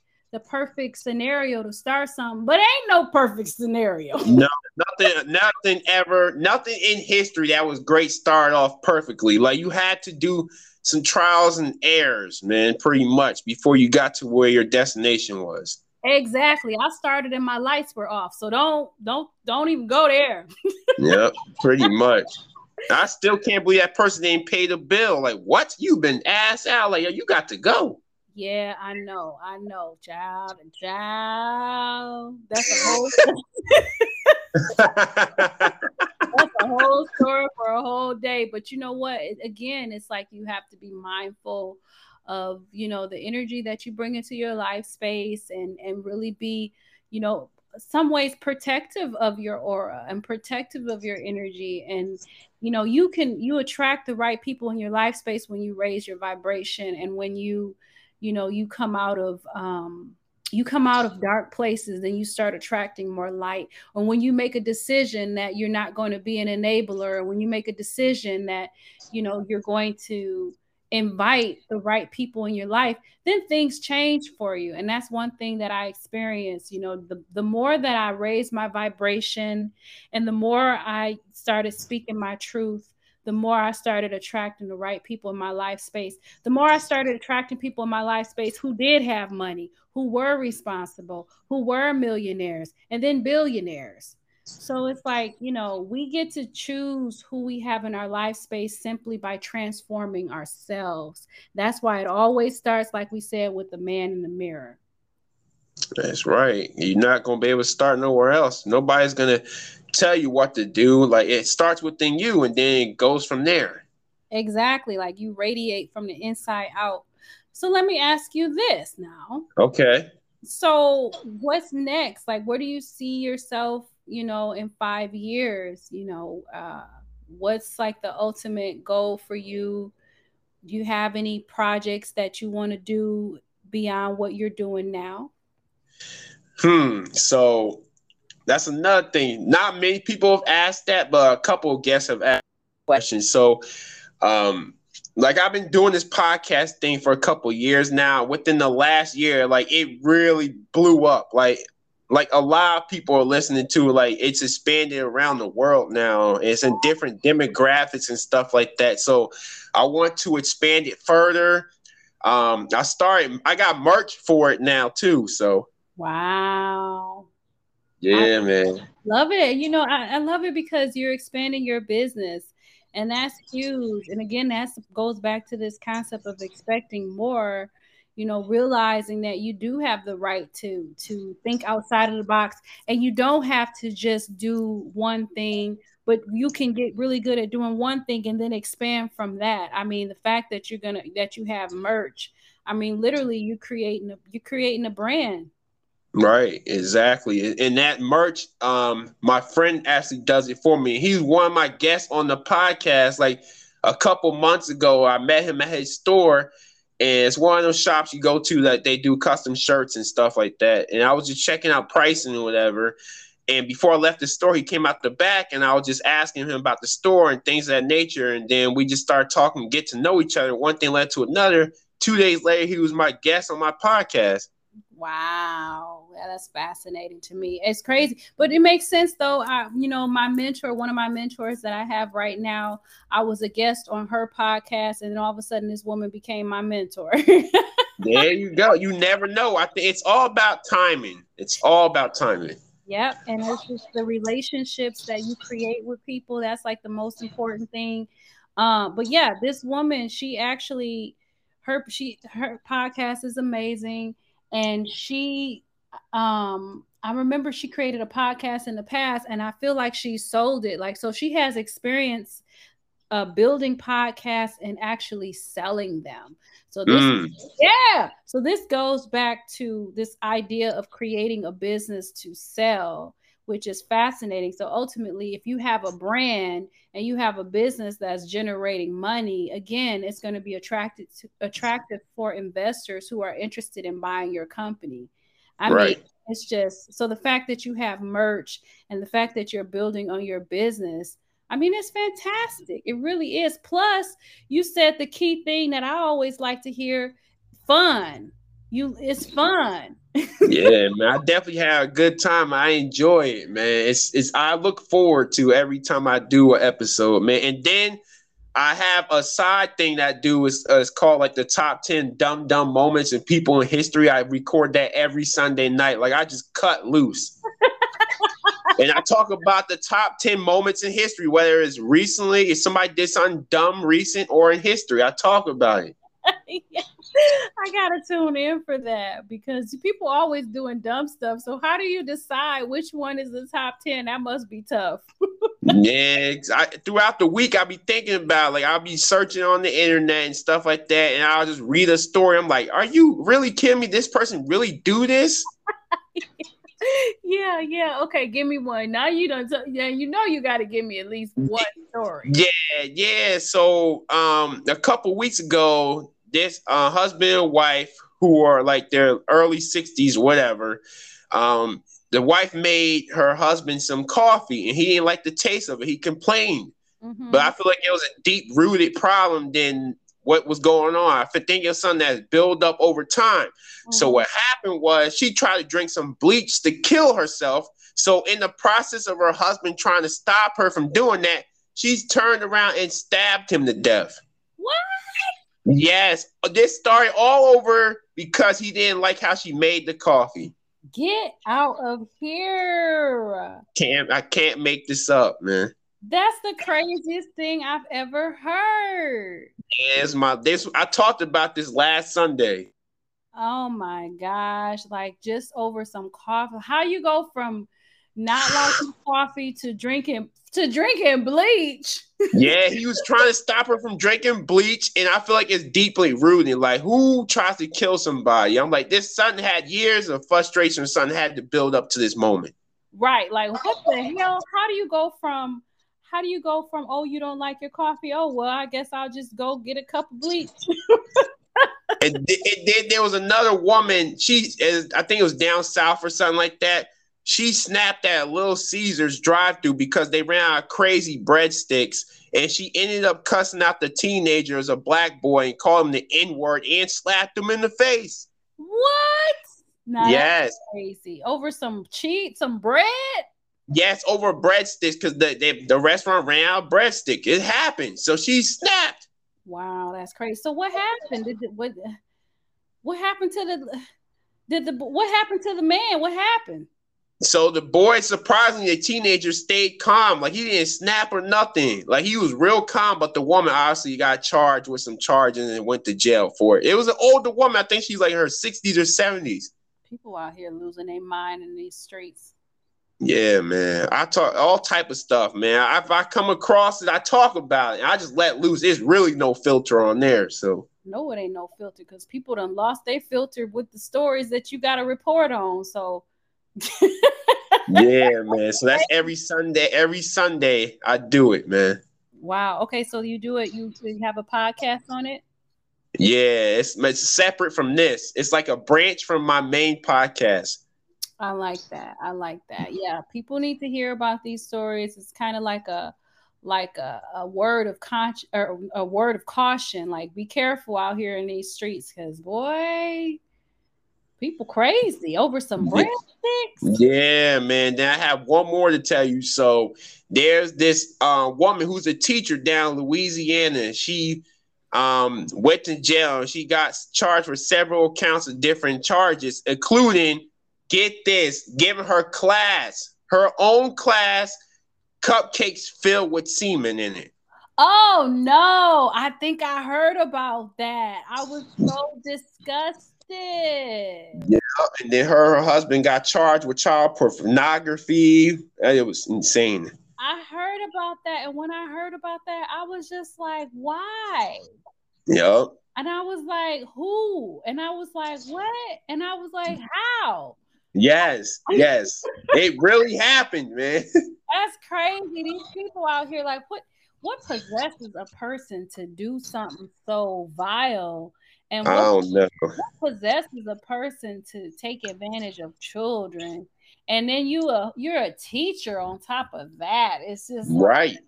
scenario to start something, but ain't no perfect scenario. No, nothing in history that was great started off perfectly. Like, you had to do some trials and errors, man, pretty much before you got to where your destination was. Exactly. I started and my lights were off. So don't even go there. Yep, pretty much. I still can't believe that person didn't pay the bill. Like, what? You've been ass out. Like, you got to go. Yeah, I know, child. That's a whole story. That's a whole story for a whole day. But you know what? Again, it's like you have to be mindful of, you know, the energy that you bring into your life space, and really be, you know, some ways protective of your aura and protective of your energy. And, you know, you attract the right people in your life space when you raise your vibration, and when you know, you come out of dark places, then you start attracting more light. And when you make a decision that you're not going to be an enabler, when you make a decision that, you know, you're going to invite the right people in your life, then things change for you. And that's one thing that I experienced. You know, the more that I raised my vibration and the more I started speaking my truth, the more I started attracting the right people in my life space, the more I started attracting people in my life space who did have money, who were responsible, who were millionaires, and then billionaires. So it's like, you know, we get to choose who we have in our life space simply by transforming ourselves. That's why it always starts, like we said, with the man in the mirror. That's right. You're not going to be able to start nowhere else. Nobody's going to tell you what to do. Like, it starts within you and then it goes from there. Exactly. Like, you radiate from the inside out. So let me ask you this now. Okay. So what's next? Like, where do you see yourself, you know, in 5 years? You know, what's like the ultimate goal for you? Do you have any projects that you want to do beyond what you're doing now? So that's another thing. Not many people have asked that, but a couple of guests have asked questions. So, like, I've been doing this podcast thing for a couple of years now. Within the last year, like, it really blew up. Like a lot of people are listening to, like, it's expanded around the world now. It's in different demographics and stuff like that. So I want to expand it further. I got merch for it now too. So, wow. Yeah, man. Love it. You know, I love it because you're expanding your business, and that's huge. And again, that goes back to this concept of expecting more, you know, realizing that you do have the right to think outside of the box, and you don't have to just do one thing, but you can get really good at doing one thing and then expand from that. I mean, the fact that you have merch, I mean, literally you're creating a brand. Right, exactly. And that merch, my friend actually does it for me. He's one of my guests on the podcast. Like, a couple months ago, I met him at his store, and it's one of those shops you go to that they do custom shirts and stuff like that. And I was just checking out pricing or whatever, and before I left the store, he came out the back, and I was just asking him about the store and things of that nature. And then we just started talking, get to know each other. One thing led to another. 2 days later, he was my guest on my podcast. Wow, that's fascinating to me. It's crazy, but it makes sense though. You know, one of my mentors that I have right now, I was a guest on her podcast, and then all of a sudden this woman became my mentor. There you go. You never know. It's all about timing. It's all about timing. Yep. And it's just the relationships that you create with people. That's like the most important thing. But yeah, this woman, her podcast is amazing. And she, I remember she created a podcast in the past, and I feel like she sold it. Like, so she has experience building podcasts and actually selling them. So this, So this goes back to this idea of creating a business to sell, which is fascinating. So ultimately, if you have a brand and you have a business that's generating money, again, it's going to be attractive for investors who are interested in buying your company. I mean, it's just, so the fact that you have merch and the fact that you're building on your business, I mean, it's fantastic. It really is. Plus, you said the key thing that I always like to hear, fun. It's fun. Yeah, man, I definitely had a good time. I enjoy it, man. It's I look forward to every time I do an episode, man. And then I have a side thing that I do is called like the top 10 dumb moments in people in history. I record that every Sunday night. Like I just cut loose. And I talk about the top 10 moments in history, whether it's recently, if somebody did something dumb recent or in history, I talk about it. Yeah. I got to tune in for that because people always doing dumb stuff. So how do you decide which one is the top 10? That must be tough. Yeah. Throughout the week, I'll be thinking about, like, I'll be searching on the internet and stuff like that. And I'll just read a story. I'm like, are you really kidding me? This person really do this? Yeah. Okay, give me one. Now you don't. Yeah, you know you got to give me at least one story. Yeah. So, a couple weeks ago, this husband and wife who are like their early 60s, whatever. The wife made her husband some coffee, and he didn't like the taste of it. He complained, but I feel like it was a deep-rooted problem than what was going on. I think it was something that's built up over time. So what happened was she tried to drink some bleach to kill herself. So in the process of her husband trying to stop her from doing that, she's turned around and stabbed him to death. What? Yes. This started all over because he didn't like how she made the coffee. Get out of here. I can't make this up, man. That's the craziest thing I've ever heard. Yes, I talked about this last Sunday. Oh my gosh, like just over some coffee. How you go from not liking coffee to drinking bleach? Yeah, he was trying to stop her from drinking bleach, and I feel like it's deeply rooted. Like, who tries to kill somebody? I'm like, this son had years of frustration. Son had to build up to this moment. Right, like what the hell? How do you go from, oh, you don't like your coffee? Oh, well, I guess I'll just go get a cup of bleach. And then there was another woman. I think it was down south or something like that. She snapped at Little Caesars drive-thru because they ran out of crazy breadsticks. And she ended up cussing out the teenager as a black boy and called him the N-word and slapped him in the face. What? Nah, yes. Crazy. Over some bread? Yes, over breadsticks because the restaurant ran out of breadstick. It happened. So she snapped. Wow, that's crazy. So what happened? What happened to the man? What happened? So the boy, surprisingly, the teenager stayed calm. Like he didn't snap or nothing. Like he was real calm, but the woman obviously got charged with some charges and went to jail for it. It was an older woman. I think she's like in her 60s or 70s. People out here losing their mind in these streets. Yeah, man. I talk all type of stuff, man. If I come across it, I talk about it. I just let loose. There's really no filter on there. So no, it ain't no filter because people done lost their filter with the stories that you got to report on. So yeah, man. So that's every Sunday. Every Sunday I do it, man. Wow. Okay, so you do it. You have a podcast on it. Yeah, it's separate from this. It's like a branch from my main podcast. I like that. Yeah, people need to hear about these stories. It's kind of like a word of caution. Like, be careful out here in these streets, because boy, people crazy over some breadsticks. Yeah, man. Then I have one more to tell you. So there's this woman who's a teacher down in Louisiana. She went to jail. She got charged for several counts of different charges, including, get this, giving her own class, cupcakes filled with semen in it. Oh, no. I think I heard about that. I was so disgusted. Yeah, and then her husband got charged with child pornography. It was insane. I heard about that. And when I heard about that, I was just like, why? Yep. And I was like, who? And I was like, what? And I was like, how? Yes, yes. It really happened, man. That's crazy. These people out here, like, what possesses a person to do something so vile? And what possesses a person to take advantage of children? And then you're a teacher on top of that. It's just right. Like,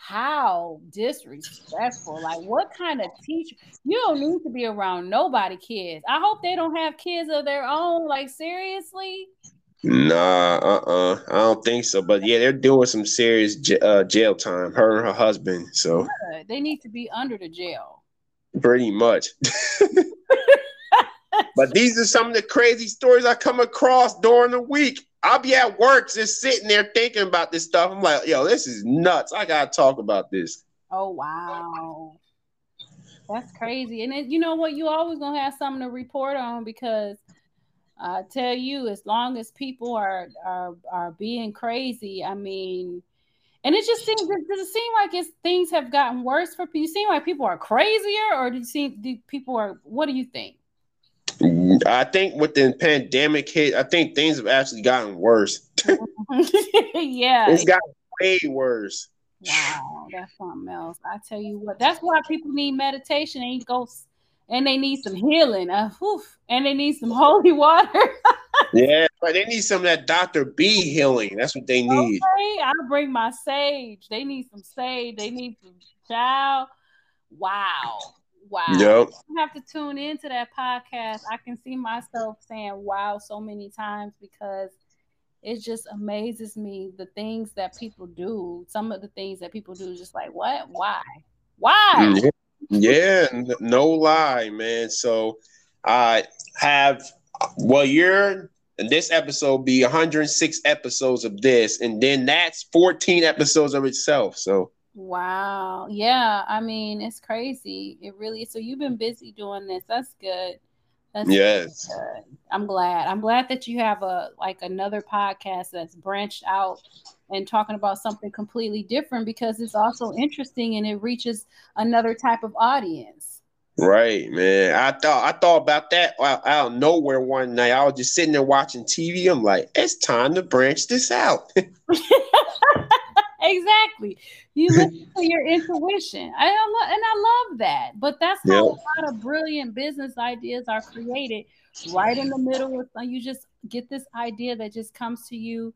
how disrespectful. Like, what kind of teacher? You don't need to be around nobody kids. I hope they don't have kids of their own. Like, seriously? Nah, I don't think so. But yeah, they're doing some serious jail time, her and her husband. So yeah, they need to be under the jail. Pretty much. But these are some of the crazy stories I come across during the week. I'll be at work just sitting there thinking about this stuff. I'm like, yo, this is nuts. I got to talk about this. Oh, wow. That's crazy. And then, you know what? You always going to have something to report on, because I tell you, as long as people are being crazy, I mean, and it just seems, does it seem like things have gotten worse for people? You seem like people are crazier, or what do you think? I think with the pandemic hit, I think things have actually gotten worse. Yeah. It's gotten way worse. Wow, that's something else. I tell you what, that's why people need meditation and they need some healing. And they need some holy water. Yeah, but they need some of that Dr. Bee healing. That's what they need. Okay, I'll bring my sage. They need some sage. They need some child. Wow. Wow. Yep. I have to tune into that podcast. I can see myself saying wow so many times, because it just amazes me the things that people do. Some of the things that people do, just like, what? Why? Why? Yeah, no lie, man. So I this episode be 106 episodes of this, and then that's 14 episodes of itself. So wow. Yeah. I mean, it's crazy. It really is. So you've been busy doing this. That's good. Yes. Really good. I'm glad. I'm glad that you have another podcast that's branched out and talking about something completely different, because it's also interesting and it reaches another type of audience. Right, man. I thought about that out of nowhere one night. I was just sitting there watching TV. I'm like, it's time to branch this out. Exactly. You listen to your intuition. I love that. But that's how a lot of brilliant business ideas are created, right in the middle of, you just get this idea that just comes to you,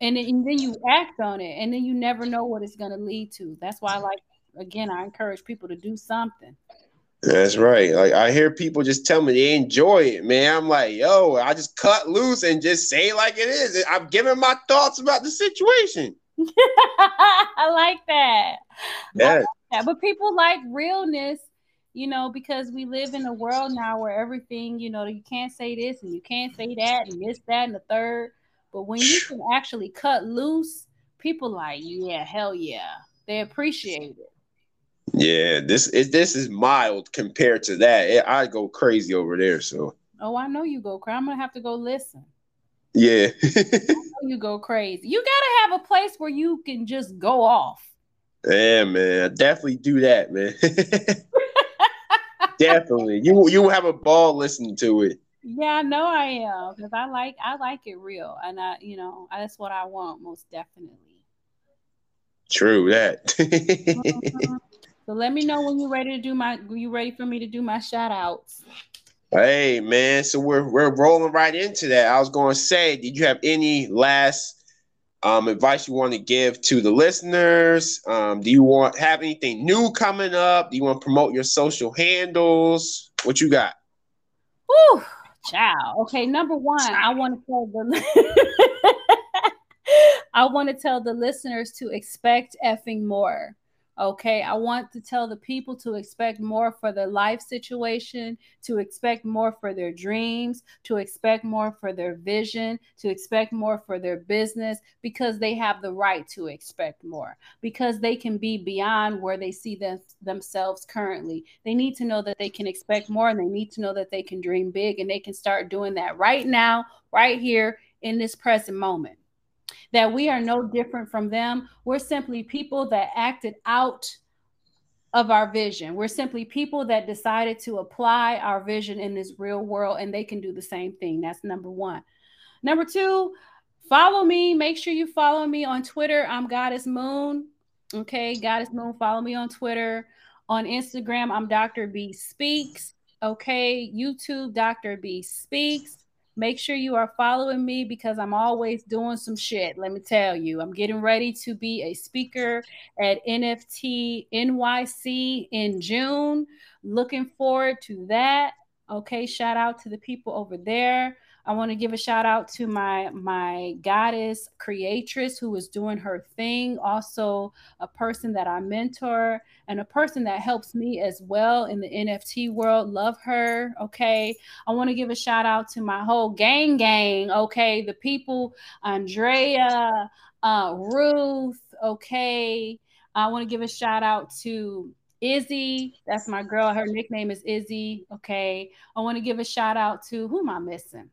and then you act on it, and then you never know what it's going to lead to. That's why, I encourage people to do something. That's right. Like, I hear people just tell me they enjoy it, man. I'm like, yo, I just cut loose and just say it like it is. I'm giving my thoughts about the situation. I like that. Yeah. I like that. But people like realness, because we live in a world now where everything, you can't say this and you can't say that and this, that, and the third. But when you can actually cut loose, people like, yeah, hell yeah. They appreciate it. Yeah, this is mild compared to that. I go crazy over there. So I know you go crazy. I'm gonna have to go listen. Yeah. You go crazy. You got to have a place where you can just go off. Yeah, man. I definitely do that, man. Definitely. You have a ball listening to it. Yeah, I know I am, because I like it real. And I that's what I want most definitely. True that. So let me know when you're ready to do my shout outs. Hey, man, so we're rolling right into that. I was going to say, did you have any last advice you want to give to the listeners? Do you have anything new coming up? Do you want to promote your social handles? What you got? Whew, child. Okay, number one, I want to tell the listeners to expect effing more. Okay, I want to tell the people to expect more for their life situation, to expect more for their dreams, to expect more for their vision, to expect more for their business, because they have the right to expect more, because they can be beyond where they see themselves currently. They need to know that they can expect more, and they need to know that they can dream big, and they can start doing that right now, right here in this present moment. That we are no different from them. We're simply people that acted out of our vision. We're simply people that decided to apply our vision in this real world, and they can do the same thing. That's number one. Number two, follow me. Make sure you follow me on Twitter. I'm Goddess Moon. Okay, Goddess Moon. Follow me on Twitter. On Instagram, I'm Dr. Bee Speaks. Okay, YouTube, Dr. Bee Speaks. Make sure you are following me because I'm always doing some shit. Let me tell you, I'm getting ready to be a speaker at NFT NYC in June. Looking forward to that. Okay, shout out to the people over there. I want to give a shout out to my goddess creatress who is doing her thing. Also a person that I mentor and a person that helps me as well in the NFT world. Love her. Okay. I want to give a shout out to my whole gang. Okay. The people, Andrea, Ruth. Okay. I want to give a shout out to Izzy, that's my girl. Her nickname is Izzy. Okay. I want to give a shout out to who am I missing?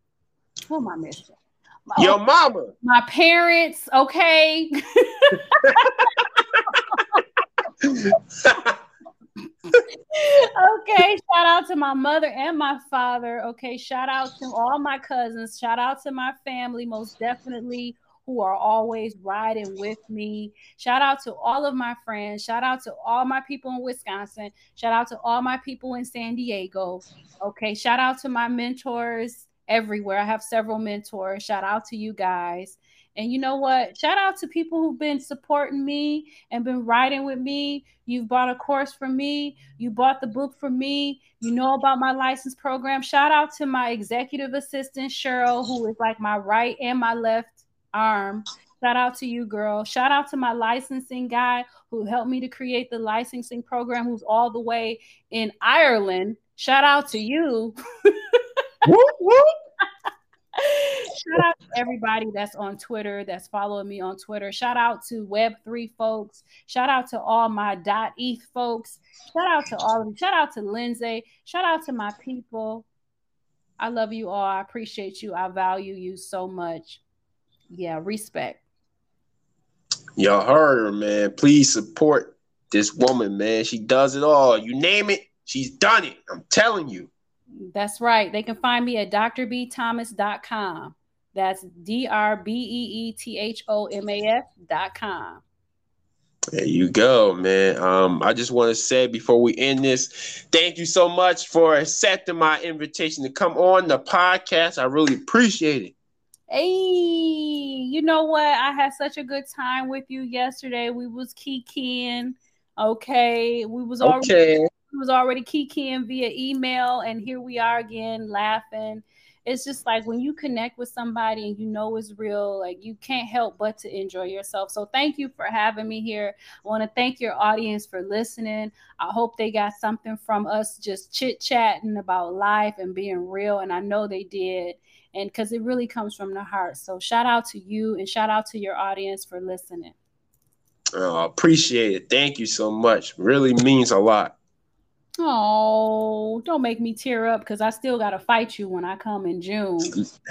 Your mama. My parents. Okay. Okay. Shout out to my mother and my father. Okay. Shout out to all my cousins. Shout out to my family, most definitely, who are always riding with me. Shout out to all of my friends. Shout out to all my people in Wisconsin. Shout out to all my people in San Diego. Okay. Shout out to my mentors everywhere. I have several mentors. Shout out to you guys. And you know what? Shout out to people who've been supporting me and been riding with me. You've bought a course from me. You bought the book from me. You know about my license program. Shout out to my executive assistant, Cheryl, who is like my right and my left arm. Shout out to you, girl. Shout out to my licensing guy who helped me to create the licensing program, who's all the way in Ireland. Shout out to you. Whoop, whoop. Shout out to everybody that's on Twitter, that's following me on Twitter. Shout out to Web3 folks. Shout out to all my .eth folks. Shout out to all of them. Shout out to Lindsay. Shout out to my people. I love you all. I appreciate you. I value you so much. Yeah, respect. Y'all heard her, man. Please support this woman, man. She does it all. You name it, she's done it. I'm telling you. That's right. They can find me at drbeethomas.com. That's drbeethomas.com. There you go, man. I just want to say before we end this, thank you so much for accepting my invitation to come on the podcast. I really appreciate it. Hey, you know what? I had such a good time with you yesterday. We was kikiing, okay? We was already kikiing via email, and here we are again laughing. It's just like when you connect with somebody and you know it's real, like you can't help but to enjoy yourself. So thank you for having me here. I want to thank your audience for listening. I hope they got something from us just chit-chatting about life and being real, and I know they did. And because it really comes from the heart. So shout out to you and shout out to your audience for listening. Oh, appreciate it. Thank you so much. Really means a lot. Oh, don't make me tear up because I still got to fight you when I come in June.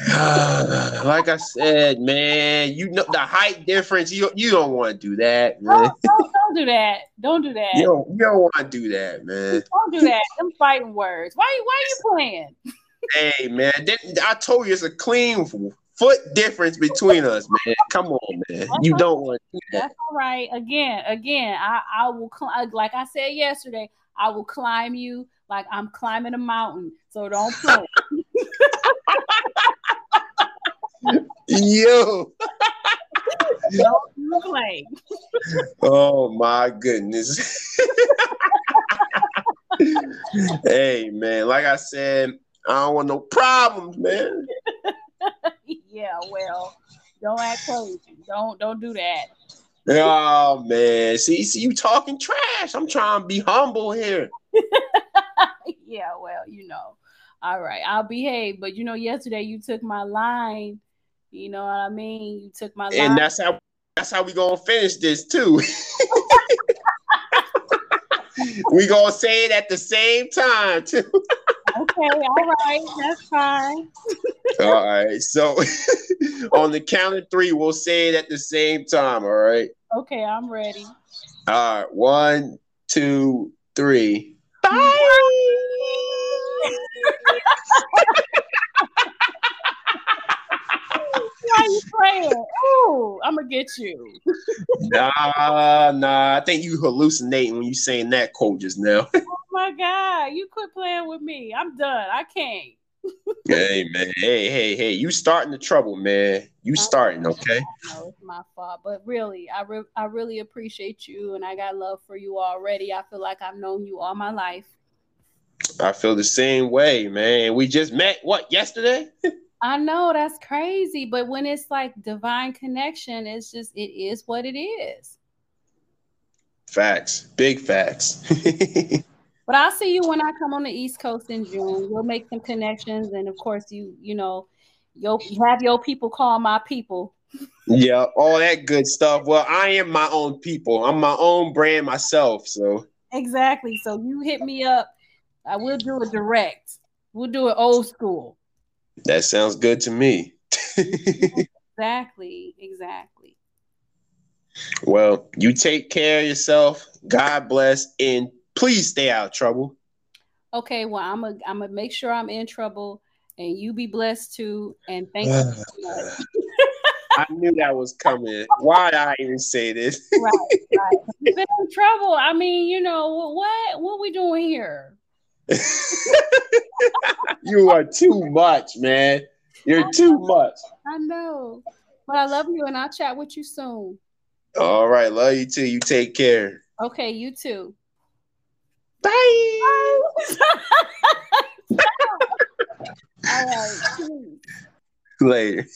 Like I said, man, you know the height difference. You don't want to do that, man. Don't do that. Don't do that. You don't want to do that, man. Don't do that. Them fighting words. Why are you playing? Hey, man, I told you it's a clean foot difference between us, man. Come on, man. You don't want to do that. That's all right. Again, I will, like I said yesterday, I will climb you like I'm climbing a mountain. So don't play. Yo. Don't play. Oh, my goodness. Hey, man, like I said, I don't want no problems, man. Yeah, well, don't act crazy. Don't do that. Oh man, see you talking trash. I'm trying to be humble here. Yeah, well, you know. All right, I'll behave. But you know, yesterday you took my line. You know what I mean? You took my line. And that's how we gonna finish this too. We gonna say it at the same time too. Okay, all right, that's fine. All right, so on the count of three, we'll say it at the same time, all right? Okay, I'm ready. All right, 1, 2, 3. Bye! you praying. Ooh, I'm gonna get you. Nah. I think you hallucinating when you saying that quote just now. Oh my God, you quit playing with me. I'm done. I can't. Hey man, hey! You starting the trouble, man. You starting, okay? No, it's my fault, but really, I really appreciate you, and I got love for you already. I feel like I've known you all my life. I feel the same way, man. We just met yesterday? I know, that's crazy, but when it's like divine connection, it's just, it is what it is. Facts, big facts. But I'll see you when I come on the East Coast in June. We'll make some connections. And, of course, you have your people call my people. Yeah, all that good stuff. Well, I am my own people. I'm my own brand myself. So exactly. So you hit me up. I will do it direct. We'll do it old school. That sounds good to me. Exactly. Well, you take care of yourself. God bless, and please stay out of trouble. Okay, well, I'm gonna make sure I'm in trouble, and you be blessed too. And thank you so much. I knew that was coming. Why did I even say this? Right. You've been in trouble. I mean, what we doing here? You are too much, man. You're too much. I know, but I love you, and I'll chat with you soon. All right, love you too. You take care. Okay, you too. Bye. All right. Later.